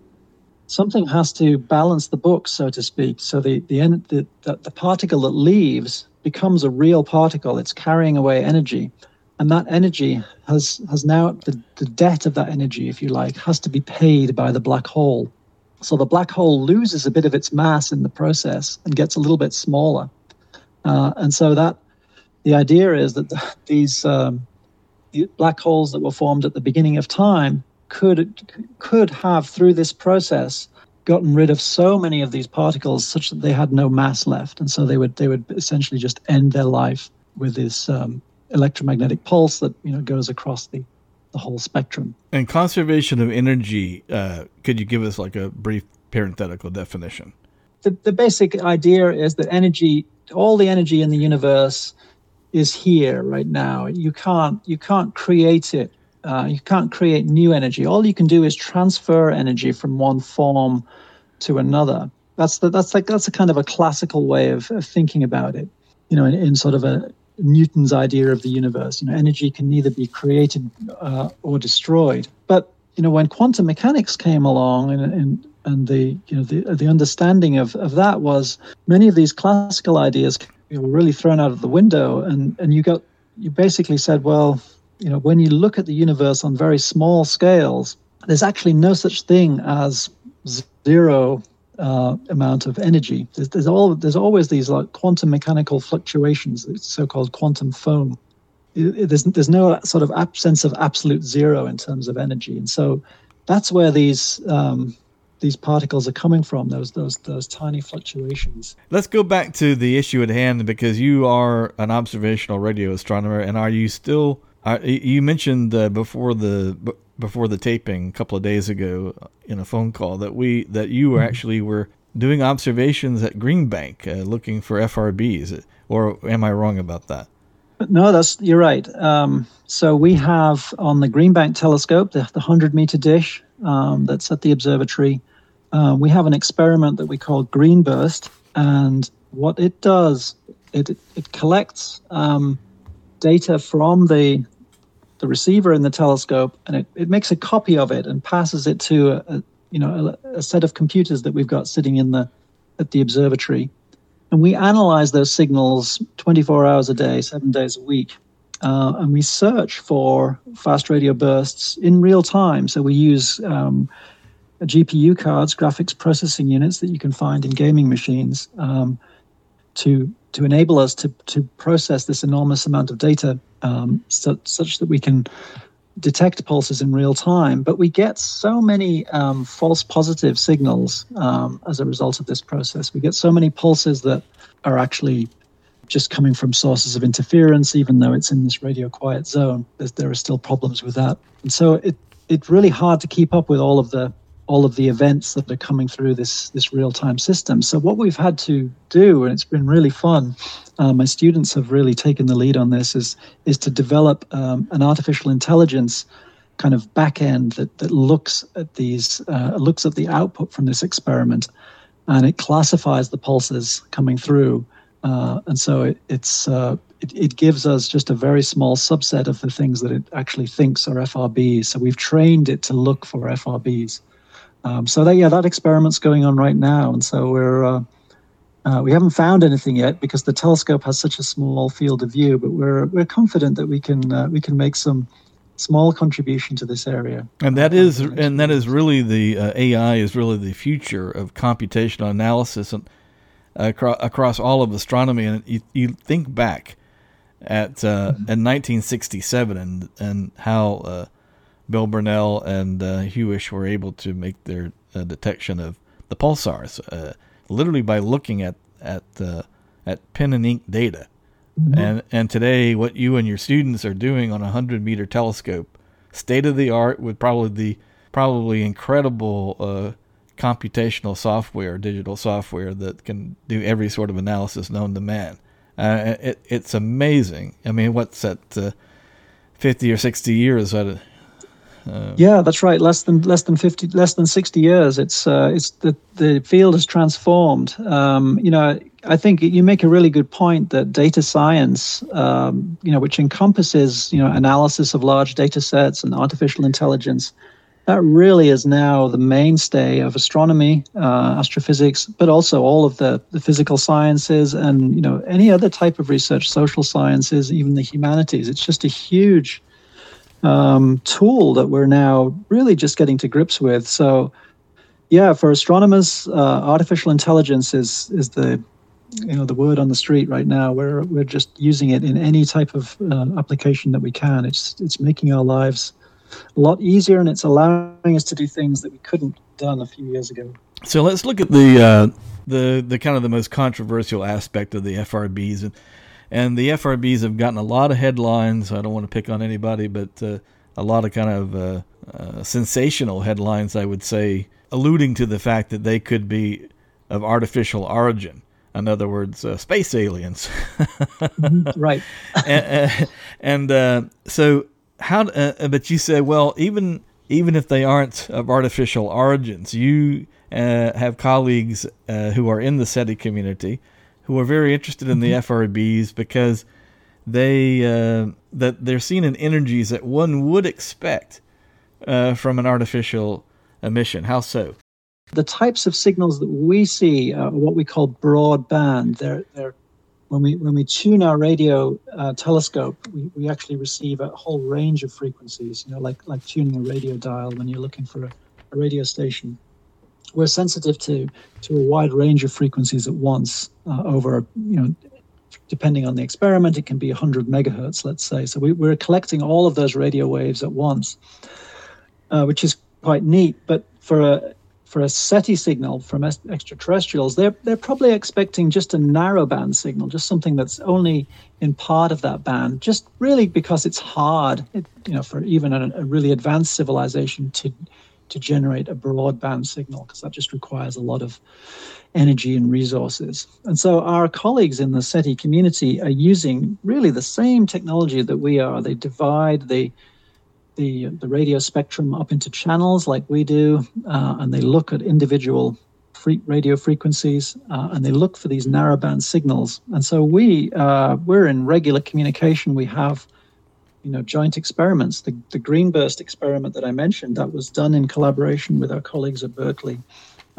something has to balance the books, so to speak. So the the, the the particle that leaves becomes a real particle. It's carrying away energy. And that energy has has now, the, the debt of that energy, if you like, has to be paid by the black hole. So the black hole loses a bit of its mass in the process and gets a little bit smaller. Uh, and so that the idea is that the, these um, the black holes that were formed at the beginning of time could could have, through this process, gotten rid of so many of these particles such that they had no mass left, and so they would they would essentially just end their life with this um, electromagnetic pulse that, you know, goes across the, the whole spectrum. And conservation of energy, uh, could you give us like a brief parenthetical definition? The, the basic idea is that energy, all the energy in the universe, is here right now. You can't you can't create it. Uh, you can't create new energy. All you can do is transfer energy from one form to another. That's the, that's like that's a kind of a classical way of, of thinking about it. You know, in, in sort of a Newton's idea of the universe. You know, energy can neither be created uh, or destroyed. But you know, when quantum mechanics came along, and and, and the you know the the understanding of, of that was many of these classical ideas were really thrown out of the window, and and you got you basically said, well, you know, when you look at the universe on very small scales, there's actually no such thing as zero uh, amount of energy. There's, there's, all, there's always these like quantum mechanical fluctuations, so-called quantum foam. It, it, there's, there's no sort of absence of absolute zero in terms of energy, and so that's where these um, these particles are coming from. Those those those tiny fluctuations. Let's go back to the issue at hand, because you are an observational radio astronomer, and are you still? Uh, you mentioned uh, before the b- before the taping a couple of days ago in a phone call that we that you were mm-hmm. actually were doing observations at Green Bank, uh, looking for F R Bs. Or am I wrong about that? No, that's you're right. Um, so we have on the Green Bank Telescope, the, the one hundred meter dish um, that's at the observatory. Uh, we have an experiment that we call Green Burst, and what it does, it it collects um, data from the the receiver in the telescope, and it, it makes a copy of it and passes it to a, a you know a, a set of computers that we've got sitting in the at the observatory, and we analyze those signals twenty-four hours a day, seven days a week, uh, and we search for fast radio bursts in real time. So we use um, G P U cards, graphics processing units that you can find in gaming machines, um, to to enable us to to process this enormous amount of data, um, so, such that we can detect pulses in real time. But we get so many um, false positive signals um, as a result of this process. We get so many pulses that are actually just coming from sources of interference, even though it's in this radio quiet zone. There are still problems with that. And so it it's really hard to keep up with all of the all of the events that are coming through this this real-time system. So what we've had to do, and it's been really fun, uh, my students have really taken the lead on this, is is to develop um, an artificial intelligence kind of back end that that looks at these uh, looks at the output from this experiment, and it classifies the pulses coming through, uh, and so it, it's uh, it, it gives us just a very small subset of the things that it actually thinks are F R Bs. So we've trained it to look for F R Bs. Um, so that, yeah, that experiment's going on right now, and so we're uh, uh, we haven't found anything yet because the telescope has such a small field of view. But we're we're confident that we can uh, we can make some small contribution to this area. And that is and that is really the uh, A I is really the future of computational analysis and uh, across, across all of astronomy. And you, you think back at uh, mm-hmm. in nineteen sixty-seven and and how. Uh, Bell Burnell and uh, Hewish were able to make their uh, detection of the pulsars uh, literally by looking at at uh, at pen and ink data, mm-hmm. and and today what you and your students are doing on a hundred meter telescope, state of the art with probably the probably incredible uh, computational software, digital software that can do every sort of analysis known to man. Uh, it, it's amazing. I mean, what's that? Uh, Fifty or sixty years at a, Uh, yeah, that's right. Less than less than fifty, less than sixty years. It's uh, it's the the field has transformed. Um, you know, I think you make a really good point that data science, um, you know, which encompasses you know analysis of large data sets and artificial intelligence, that really is now the mainstay of astronomy, uh, astrophysics, but also all of the the physical sciences and you know any other type of research, social sciences, even the humanities. It's just a huge Um, tool that we're now really just getting to grips with. So, yeah, for astronomers, uh, artificial intelligence is is the you know the word on the street right now. We're we're just using it in any type of uh, application that we can. It's it's making our lives a lot easier, and it's allowing us to do things that we couldn't have done a few years ago. So let's look at the uh, the the kind of the most controversial aspect of the F R Bs. And, And the F R Bs have gotten a lot of headlines. I don't want to pick on anybody, but uh, a lot of kind of uh, uh, sensational headlines, I would say, alluding to the fact that they could be of artificial origin. In other words, uh, space aliens. Mm-hmm. Right. and uh, and uh, so how? Uh, but you said, well, even even if they aren't of artificial origins, you uh, have colleagues uh, who are in the SETI community who are very interested in the F R Bs because they uh, that they're seen in energies that one would expect uh, from an artificial emission. How so? The types of signals that we see are what we call broadband. They're they're when we when we tune our radio uh, telescope, we, we actually receive a whole range of frequencies. You know, like like tuning a radio dial when you're looking for a, a radio station. We're sensitive to to a wide range of frequencies at once. Uh, over, you know, depending on the experiment, it can be one hundred megahertz, let's say. So we, we're collecting all of those radio waves at once, uh, which is quite neat. But for a for a SETI signal from est- extraterrestrials, they're they're probably expecting just a narrow band signal, just something that's only in part of that band. Just really because it's hard, it, you know, for even a, a really advanced civilization to. to generate a broadband signal, because that just requires a lot of energy and resources. And so our colleagues in the SETI community are using really the same technology that we are. They divide the the, the radio spectrum up into channels like we do, uh, and they look at individual free radio frequencies, uh, and they look for these narrowband signals. And so we, uh, we're in regular communication. We have you know, joint experiments. The, the Green Burst experiment that I mentioned, that was done in collaboration with our colleagues at Berkeley,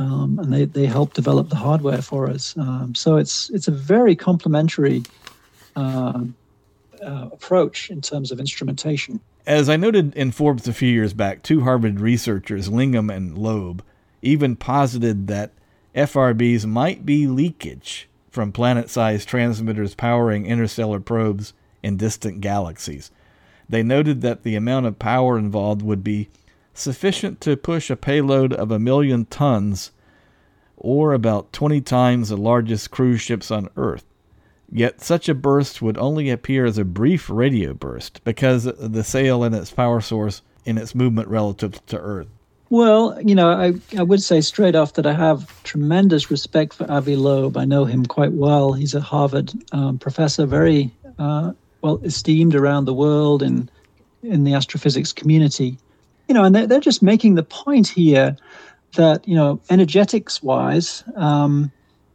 um, and they, they helped develop the hardware for us. Um, so it's it's a very complementary uh, uh, approach in terms of instrumentation. As I noted in Forbes a few years back, two Harvard researchers, Lingham and Loeb, even posited that F R Bs might be leakage from planet-sized transmitters powering interstellar probes in distant galaxies. They noted that the amount of power involved would be sufficient to push a payload of a million tons, or about twenty times the largest cruise ships on Earth. Yet such a burst would only appear as a brief radio burst because of the sail and its power source in its movement relative to Earth. Well, you know, I, I would say straight off that I have tremendous respect for Avi Loeb. I know him quite well. He's a Harvard um, professor, very uh, well esteemed around the world and in the astrophysics community. You know, and they're, they're just making the point here that, you know, energetics-wise, um,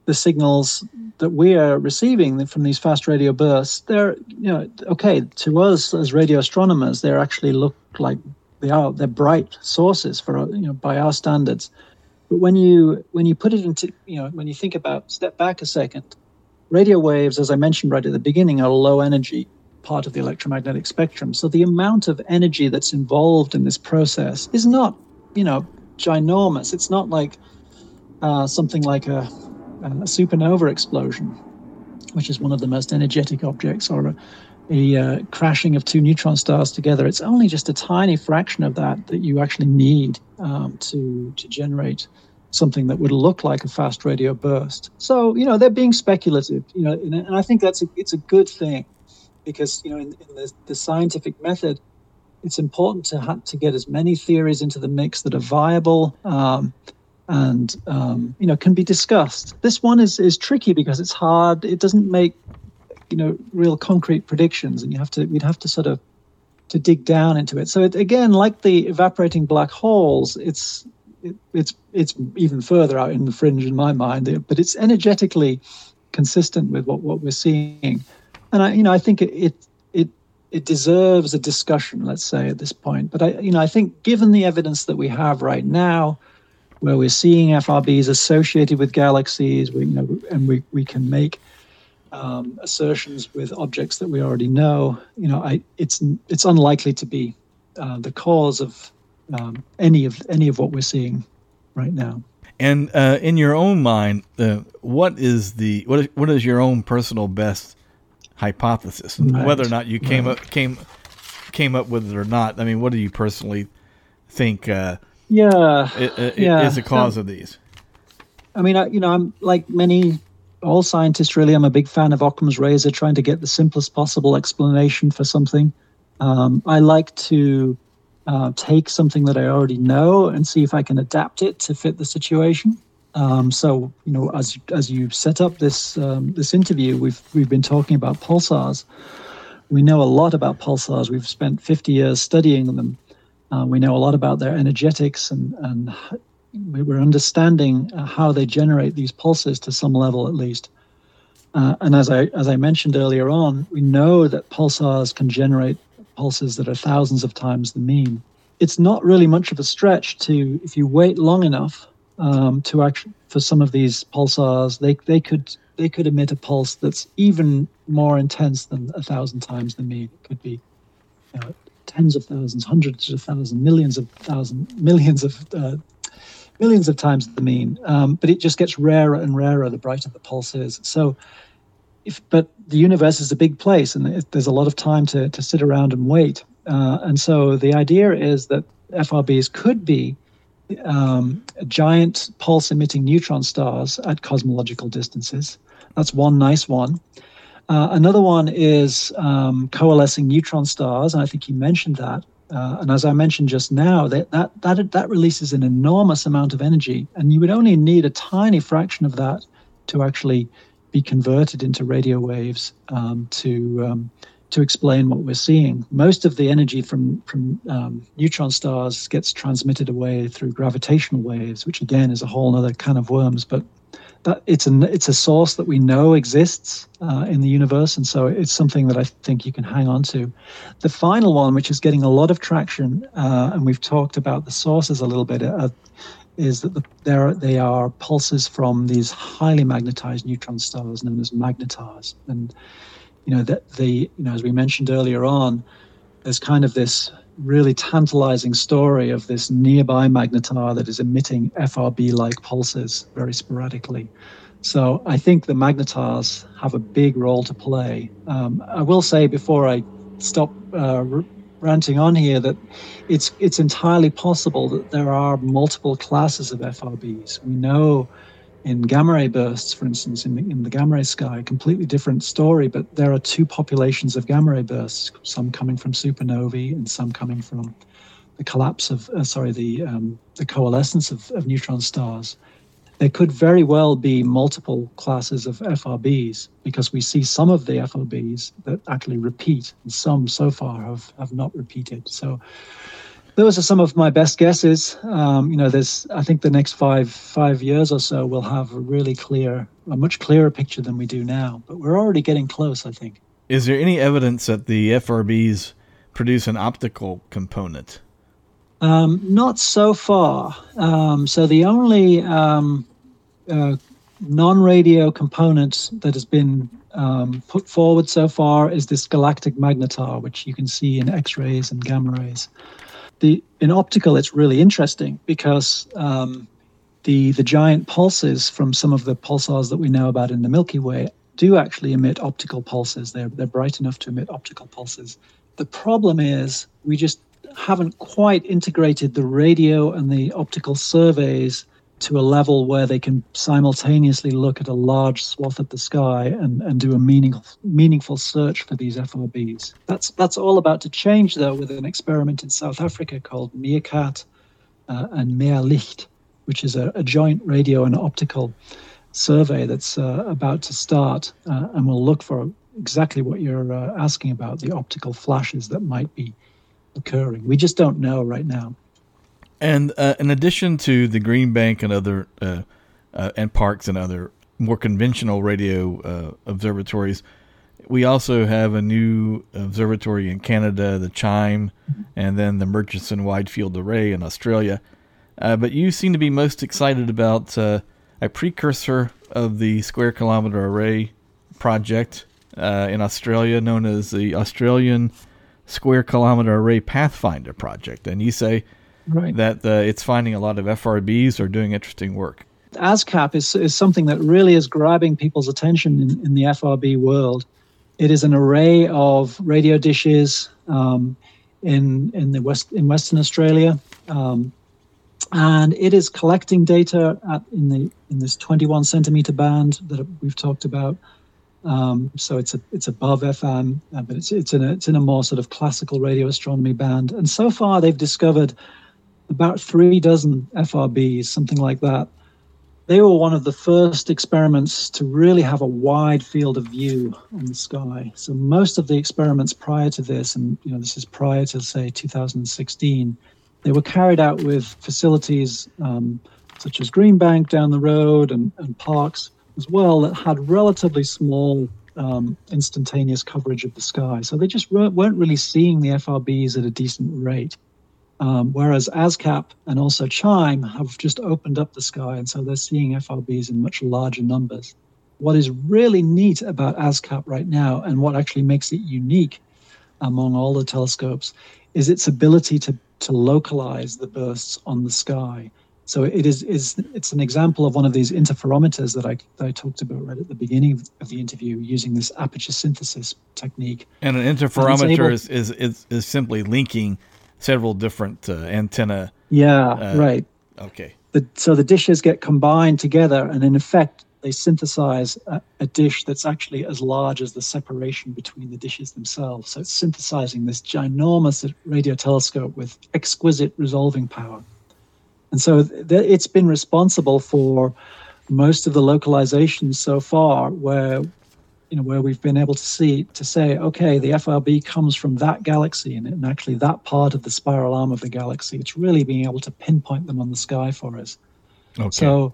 the signals that we are receiving from these fast radio bursts, they're, you know, okay, to us as radio astronomers, they actually look like They are they're bright sources for you know by our standards, but when you when you put it into you know when you think about step back a second, radio waves, as I mentioned right at the beginning, are low energy part of the electromagnetic spectrum. So the amount of energy that's involved in this process is not you know ginormous. It's not like uh, something like a, a supernova explosion, which is one of the most energetic objects, or a The uh, crashing of two neutron stars together. It's only just a tiny fraction of that that you actually need um, to to generate something that would look like a fast radio burst. So you know they're being speculative, you know, and, and I think that's a, it's a good thing, because you know in, in the, the scientific method, it's important to ha- to get as many theories into the mix that are viable um, and um, you know can be discussed. This one is is tricky because it's hard. It doesn't make you know, real concrete predictions, and you have to, we'd have to sort of, to dig down into it. So it, again, like the evaporating black holes, it's, it, it's, it's even further out in the fringe in my mind, but it's energetically consistent with what, what we're seeing. And I, you know, I think it, it, it, it deserves a discussion, let's say, at this point. But I, you know, I think given the evidence that we have right now, where we're seeing F R Bs associated with galaxies, we, you know, and we, we can make Um, assertions with objects that we already know, you know, I, it's it's unlikely to be uh, the cause of um, any of any of what we're seeing right now. And uh, in your own mind, uh, what is the what is, what is your own personal best hypothesis? Right. Whether or not you came right. up came came up with it or not, I mean, what do you personally think? Uh, yeah, it, it, yeah, is the cause um, of these? I mean, I, you know, I'm like many. All scientists, really, I'm a big fan of Occam's razor, trying to get the simplest possible explanation for something. Um, I like to uh, take something that I already know and see if I can adapt it to fit the situation. Um, so, you know, as as you set up this um, this interview, we've we've been talking about pulsars. We know a lot about pulsars. We've spent fifty years studying them. Uh, we know a lot about their energetics and and. We were understanding uh, how they generate these pulses to some level, at least. Uh, and as I as I mentioned earlier on, we know that pulsars can generate pulses that are thousands of times the mean. It's not really much of a stretch to, if you wait long enough, um, to actually for some of these pulsars, they they could they could emit a pulse that's even more intense than a thousand times the mean. It could be, you know, tens of thousands, hundreds of thousands, millions of thousands, millions of uh, millions of times the mean, um, but it just gets rarer and rarer the brighter the pulse is. So, if but the universe is a big place, and it, there's a lot of time to to sit around and wait. Uh, and so the idea is that F R Bs could be um, giant pulse-emitting neutron stars at cosmological distances. That's one nice one. Uh, another one is um, coalescing neutron stars, and I think you mentioned that. Uh, and as I mentioned just now, that, that that that releases an enormous amount of energy, and you would only need a tiny fraction of that to actually be converted into radio waves um, to um, to explain what we're seeing. Most of the energy from from um, neutron stars gets transmitted away through gravitational waves, which again is a whole other can of worms. But that, it's an it's a source that we know exists uh, in the universe, and so it's something that I think you can hang on to. The final one, which is getting a lot of traction, uh, and we've talked about the sources a little bit, uh, is that the, there they are pulses from these highly magnetized neutron stars known as magnetars. And you know that the you know as we mentioned earlier on, there's kind of this really tantalizing story of this nearby magnetar that is emitting F R B-like pulses very sporadically. So I think the magnetars have a big role to play. Um, I will say before I stop uh, r- ranting on here that it's it's entirely possible that there are multiple classes of F R Bs. We know in gamma ray bursts, for instance, in the, in the gamma ray sky, a completely different story, but there are two populations of gamma ray bursts, some coming from supernovae and some coming from the collapse of, uh, sorry, the um, the coalescence of, of neutron stars, there could very well be multiple classes of F R Bs, because we see some of the F R Bs that actually repeat, and some so far have, have not repeated. So those are some of my best guesses. Um, you know, there's, I think the next five five years or so, we'll have a really clear, a much clearer picture than we do now. But we're already getting close, I think. Is there any evidence that the F R Bs produce an optical component? Um, not so far. Um, so the only um, uh, non-radio component that has been um, put forward so far is this galactic magnetar, which you can see in X-rays and gamma rays. The, in optical, it's really interesting because um, the, the giant pulses from some of the pulsars that we know about in the Milky Way do actually emit optical pulses. They're, they're bright enough to emit optical pulses. The problem is we just haven't quite integrated the radio and the optical surveys to a level where they can simultaneously look at a large swath of the sky and, and do a meaningful meaningful search for these F R Bs. That's that's all about to change, though, with an experiment in South Africa called MEERKAT uh, and MEERLICHT, which is a, a joint radio and optical survey that's uh, about to start, uh, and will look for exactly what you're uh, asking about, the optical flashes that might be occurring. We just don't know right now. And uh, in addition to the Green Bank and other uh, uh, and Parkes and other more conventional radio uh, observatories, we also have a new observatory in Canada, the CHIME, mm-hmm. and then the Murchison Wide Field Array in Australia. Uh, but you seem to be most excited about uh, a precursor of the Square Kilometre Array project uh, in Australia, known as the Australian Square Kilometre Array Pathfinder Project. And you say... Right. That uh, it's finding a lot of F R Bs or doing interesting work. ASCAP is is something that really is grabbing people's attention in, in the F R B world. It is an array of radio dishes um, in in the west in Western Australia, um, and it is collecting data at, in the in this twenty-one centimeter band that we've talked about. Um, so it's a, it's above F M, uh, but it's it's in a, it's in a more sort of classical radio astronomy band. And so far, they've discovered about three dozen F R Bs, something like that. They were one of the first experiments to really have a wide field of view on the sky. So most of the experiments prior to this, and you know, this is prior to, say, two thousand sixteen, they were carried out with facilities um, such as Green Bank down the road and, and Parkes as well, that had relatively small um, instantaneous coverage of the sky. So they just re- weren't really seeing the F R Bs at a decent rate. Um, whereas ASCAP and also CHIME have just opened up the sky, and so they're seeing F R Bs in much larger numbers. What is really neat about ASCAP right now, and what actually makes it unique among all the telescopes, is its ability to, to localize the bursts on the sky. So it is, is it's an example of one of these interferometers that I, that I talked about right at the beginning of the interview, using this aperture synthesis technique. And an interferometer and able- is, is, is, is simply linking several different uh, antenna. Yeah, uh, right. Okay. The, so the dishes get combined together, and in effect, they synthesize a, a dish that's actually as large as the separation between the dishes themselves. So it's synthesizing this ginormous radio telescope with exquisite resolving power. And so th- it's been responsible for most of the localizations so far, where you know, where we've been able to see, to say, okay, the F R B comes from that galaxy and, and actually that part of the spiral arm of the galaxy. It's really being able to pinpoint them on the sky for us. Okay. So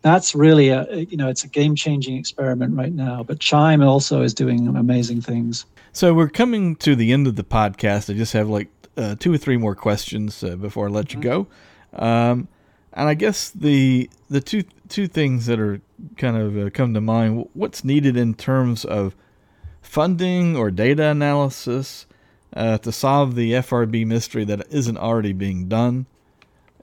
that's really, a, you know, it's a game-changing experiment right now, but CHIME also is doing amazing things. So we're coming to the end of the podcast. I just have like uh, two or three more questions uh, before I let mm-hmm. you go. Um, and I guess the the two two things that are kind of uh, come to mind: what's needed in terms of funding or data analysis uh, to solve the F R B mystery that isn't already being done,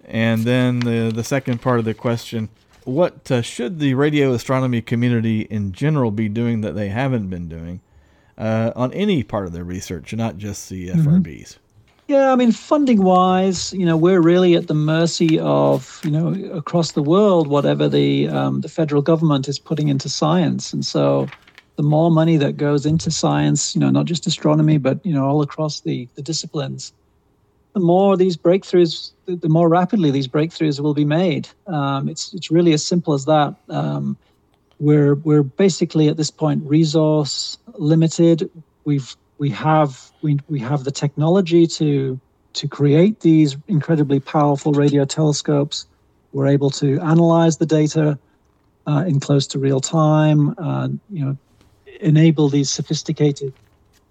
and then the the second part of the question: what uh, should the radio astronomy community in general be doing that they haven't been doing uh, on any part of their research, not just the mm-hmm. F R Bs? Yeah, I mean, funding-wise, you know, we're really at the mercy of, you know, across the world, whatever the um, the federal government is putting into science. And so the more money that goes into science, you know, not just astronomy, but, you know, all across the, the disciplines, the more these breakthroughs, the more rapidly these breakthroughs will be made. Um, it's it's really as simple as that. Um, we're we're basically at this point resource limited. We've we have we we have the technology to to create these incredibly powerful radio telescopes. We're able to analyze the data uh, in close to real time. Uh, you know, enable these sophisticated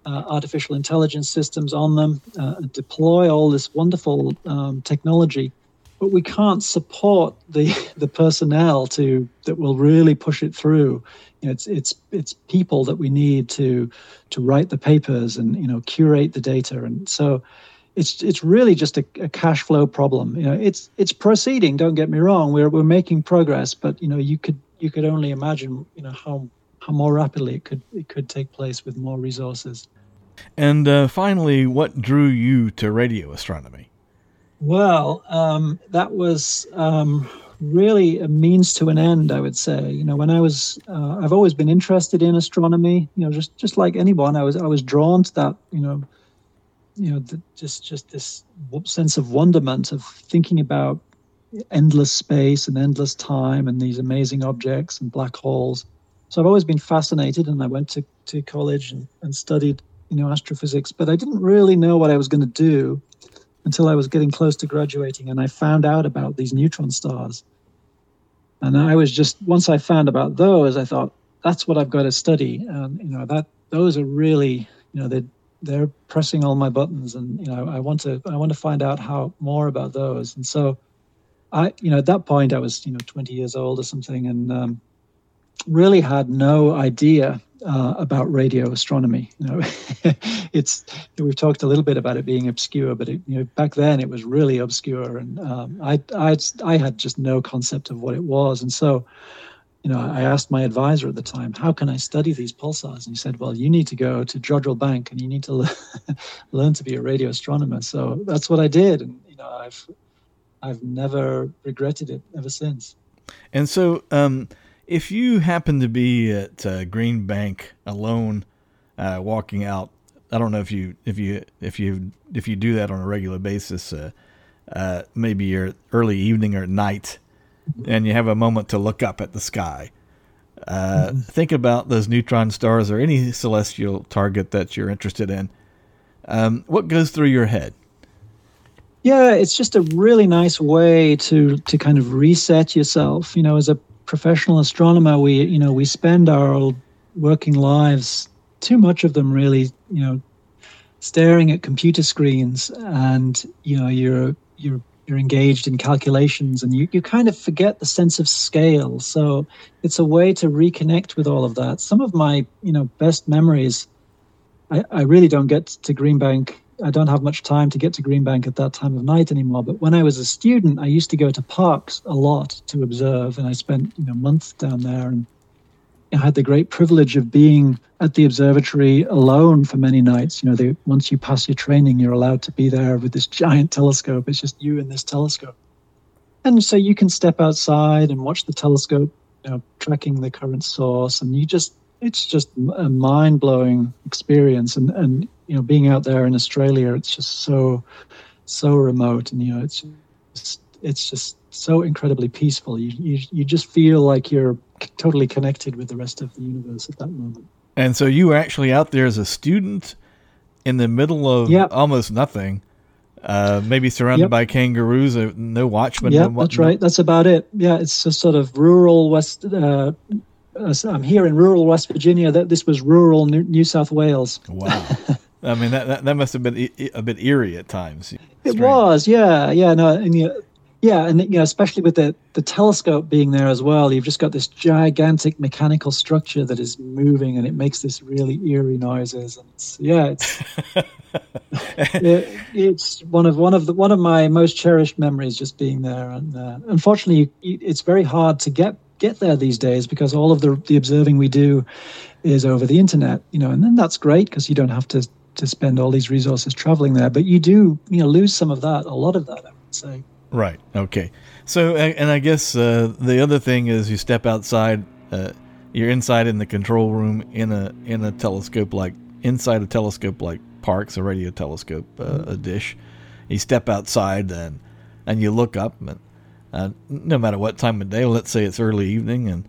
Uh, artificial intelligence systems on them, uh, deploy all this wonderful um, technology, but we can't support the the personnel to that will really push it through. You know, it's it's it's people that we need to to write the papers and you know curate the data, and so it's it's really just a, a cash flow problem. You know, it's it's proceeding. Don't get me wrong. We're we're making progress, but you know you could you could only imagine you know how. how more rapidly it could it could take place with more resources. And uh, finally, what drew you to radio astronomy? Well, um, that was um, really a means to an end, I would say. You know, when I was, uh, I've always been interested in astronomy. You know, just just like anyone, I was I was drawn to that. You know, you know, the, just just this sense of wonderment of thinking about endless space and endless time and these amazing objects and black holes. So I've always been fascinated, and I went to, to college and, and studied, you know, astrophysics. But I didn't really know what I was going to do until I was getting close to graduating, and I found out about these neutron stars. And I was just once I found about those, I thought that's what I've got to study. And you know that those are really, you know, they they're pressing all my buttons, and you know I want to I want to find out how more about those. And so, I you know at that point I was you know twenty years old or something, and um, really had no idea uh, about radio astronomy. You know, it's we've talked a little bit about it being obscure, but it, you know, back then it was really obscure, and um, I, I, I had just no concept of what it was. And so, you know, I asked my advisor at the time, "How can I study these pulsars?" And he said, "Well, you need to go to Jodrell Bank, and you need to le- learn to be a radio astronomer." So that's what I did, and you know, I've I've never regretted it ever since. And so. Um... If you happen to be at uh, Green Bank alone, uh, walking out, I don't know if you if you if you if you do that on a regular basis. Uh, uh, maybe you're early evening or night, and you have a moment to look up at the sky. Uh, mm-hmm. Think about those neutron stars or any celestial target that you're interested in. Um, what goes through your head? Yeah, it's just a really nice way to to kind of reset yourself. You know, as a professional astronomer, we you know we spend our working lives, too much of them really, you know staring at computer screens, and you know you're you're you're engaged in calculations, and you, you kind of forget the sense of scale. So it's a way to reconnect with all of that. Some of my you know best memories, I, I really don't get to Green Bank. I don't have much time to get to Green Bank at that time of night anymore. But when I was a student, I used to go to Parkes a lot to observe, and I spent you know months down there, and I had the great privilege of being at the observatory alone for many nights. You know, they, once you pass your training, you're allowed to be there with this giant telescope. It's just you and this telescope, and so you can step outside and watch the telescope, you know, tracking the current source, and you just. It's just a mind-blowing experience, and, and you know, being out there in Australia, it's just so, so remote, and you know, it's just, it's just so incredibly peaceful. You, you you just feel like you're totally connected with the rest of the universe at that moment. And so, you were actually out there as a student, in the middle of yep. almost nothing, uh, maybe surrounded yep. by kangaroos, no watchmen. Yeah, no, that's no, right. That's about it. Yeah, it's a sort of rural West. Uh, I'm here in rural West Virginia. That this was rural New South Wales. Wow, I mean that, that that must have been a bit eerie at times. It Strange. was, yeah, yeah, no, and yeah, yeah, and you know, especially with the the telescope being there as well. You've just got this gigantic mechanical structure that is moving, and it makes this really eerie noises. And it's, yeah, it's it, it's one of one of the one of my most cherished memories, just being there. And uh, unfortunately, it's very hard to get. get there these days, because all of the the observing we do is over the internet, you know, and then that's great because you don't have to to spend all these resources traveling there, but you do, you know, lose some of that, a lot of that, I would say. Right. Okay. So, and I guess uh, the other thing is you step outside, uh, you're inside in the control room in a in a telescope like inside a telescope like Parkes, a radio telescope, uh, mm-hmm. a dish. you step outside and and you look up, and uh, no matter what time of day, let's say it's early evening, and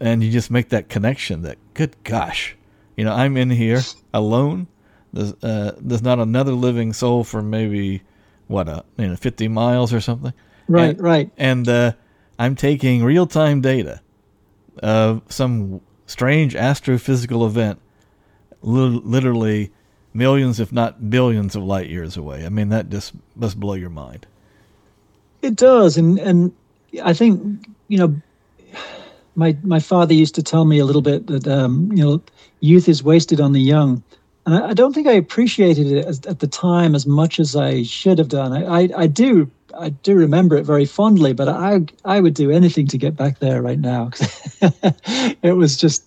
and you just make that connection that, good gosh, you know, I'm in here alone. There's, uh, there's not another living soul for maybe, what, uh, you know, fifty miles or something. Right, and, right. And uh, I'm taking real-time data of some strange astrophysical event li- literally millions, if not billions, of light years away. I mean, that just must blow your mind. It does. And, and I think, you know, my my father used to tell me a little bit that, um, you know, youth is wasted on the young. And I don't think I appreciated it as, at the time as much as I should have done. I, I, I do I do remember it very fondly, but I I would do anything to get back there right now. it was just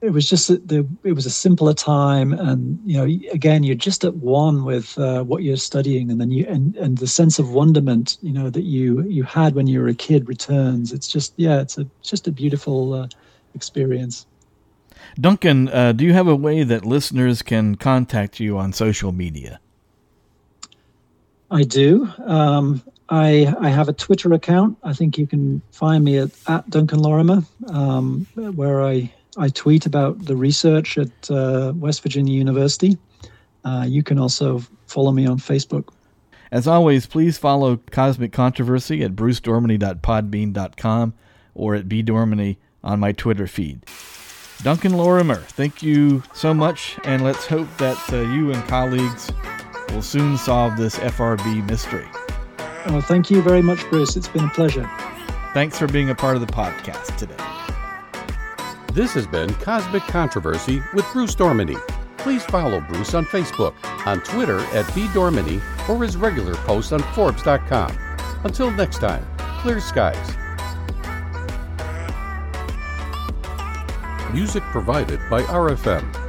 it was just the it was a simpler time, and you know, again, you're just at one with uh, what you're studying, and then you and, and the sense of wonderment, you know, that you you had when you were a kid returns. It's just yeah, it's a just a beautiful uh, experience. Duncan, uh, do you have a way that listeners can contact you on social media? I do. Um, I I have a Twitter account. I think you can find me at, at Duncan Lorimer, um, where I, I tweet about the research at uh, West Virginia University. Uh, you can also follow me on Facebook. As always, please follow Cosmic Controversy at bruce dorminey dot podbean dot com or at b dorminey on my Twitter feed. Duncan Lorimer, thank you so much, and let's hope that uh, you and colleagues will soon solve this F R B mystery. Oh, thank you very much, Bruce. It's been a pleasure. Thanks for being a part of the podcast today. This has been Cosmic Controversy with Bruce Dorminey. Please follow Bruce on Facebook, on Twitter at b dorminey, or his regular post on forbes dot com. Until next time, clear skies. Music provided by R F M.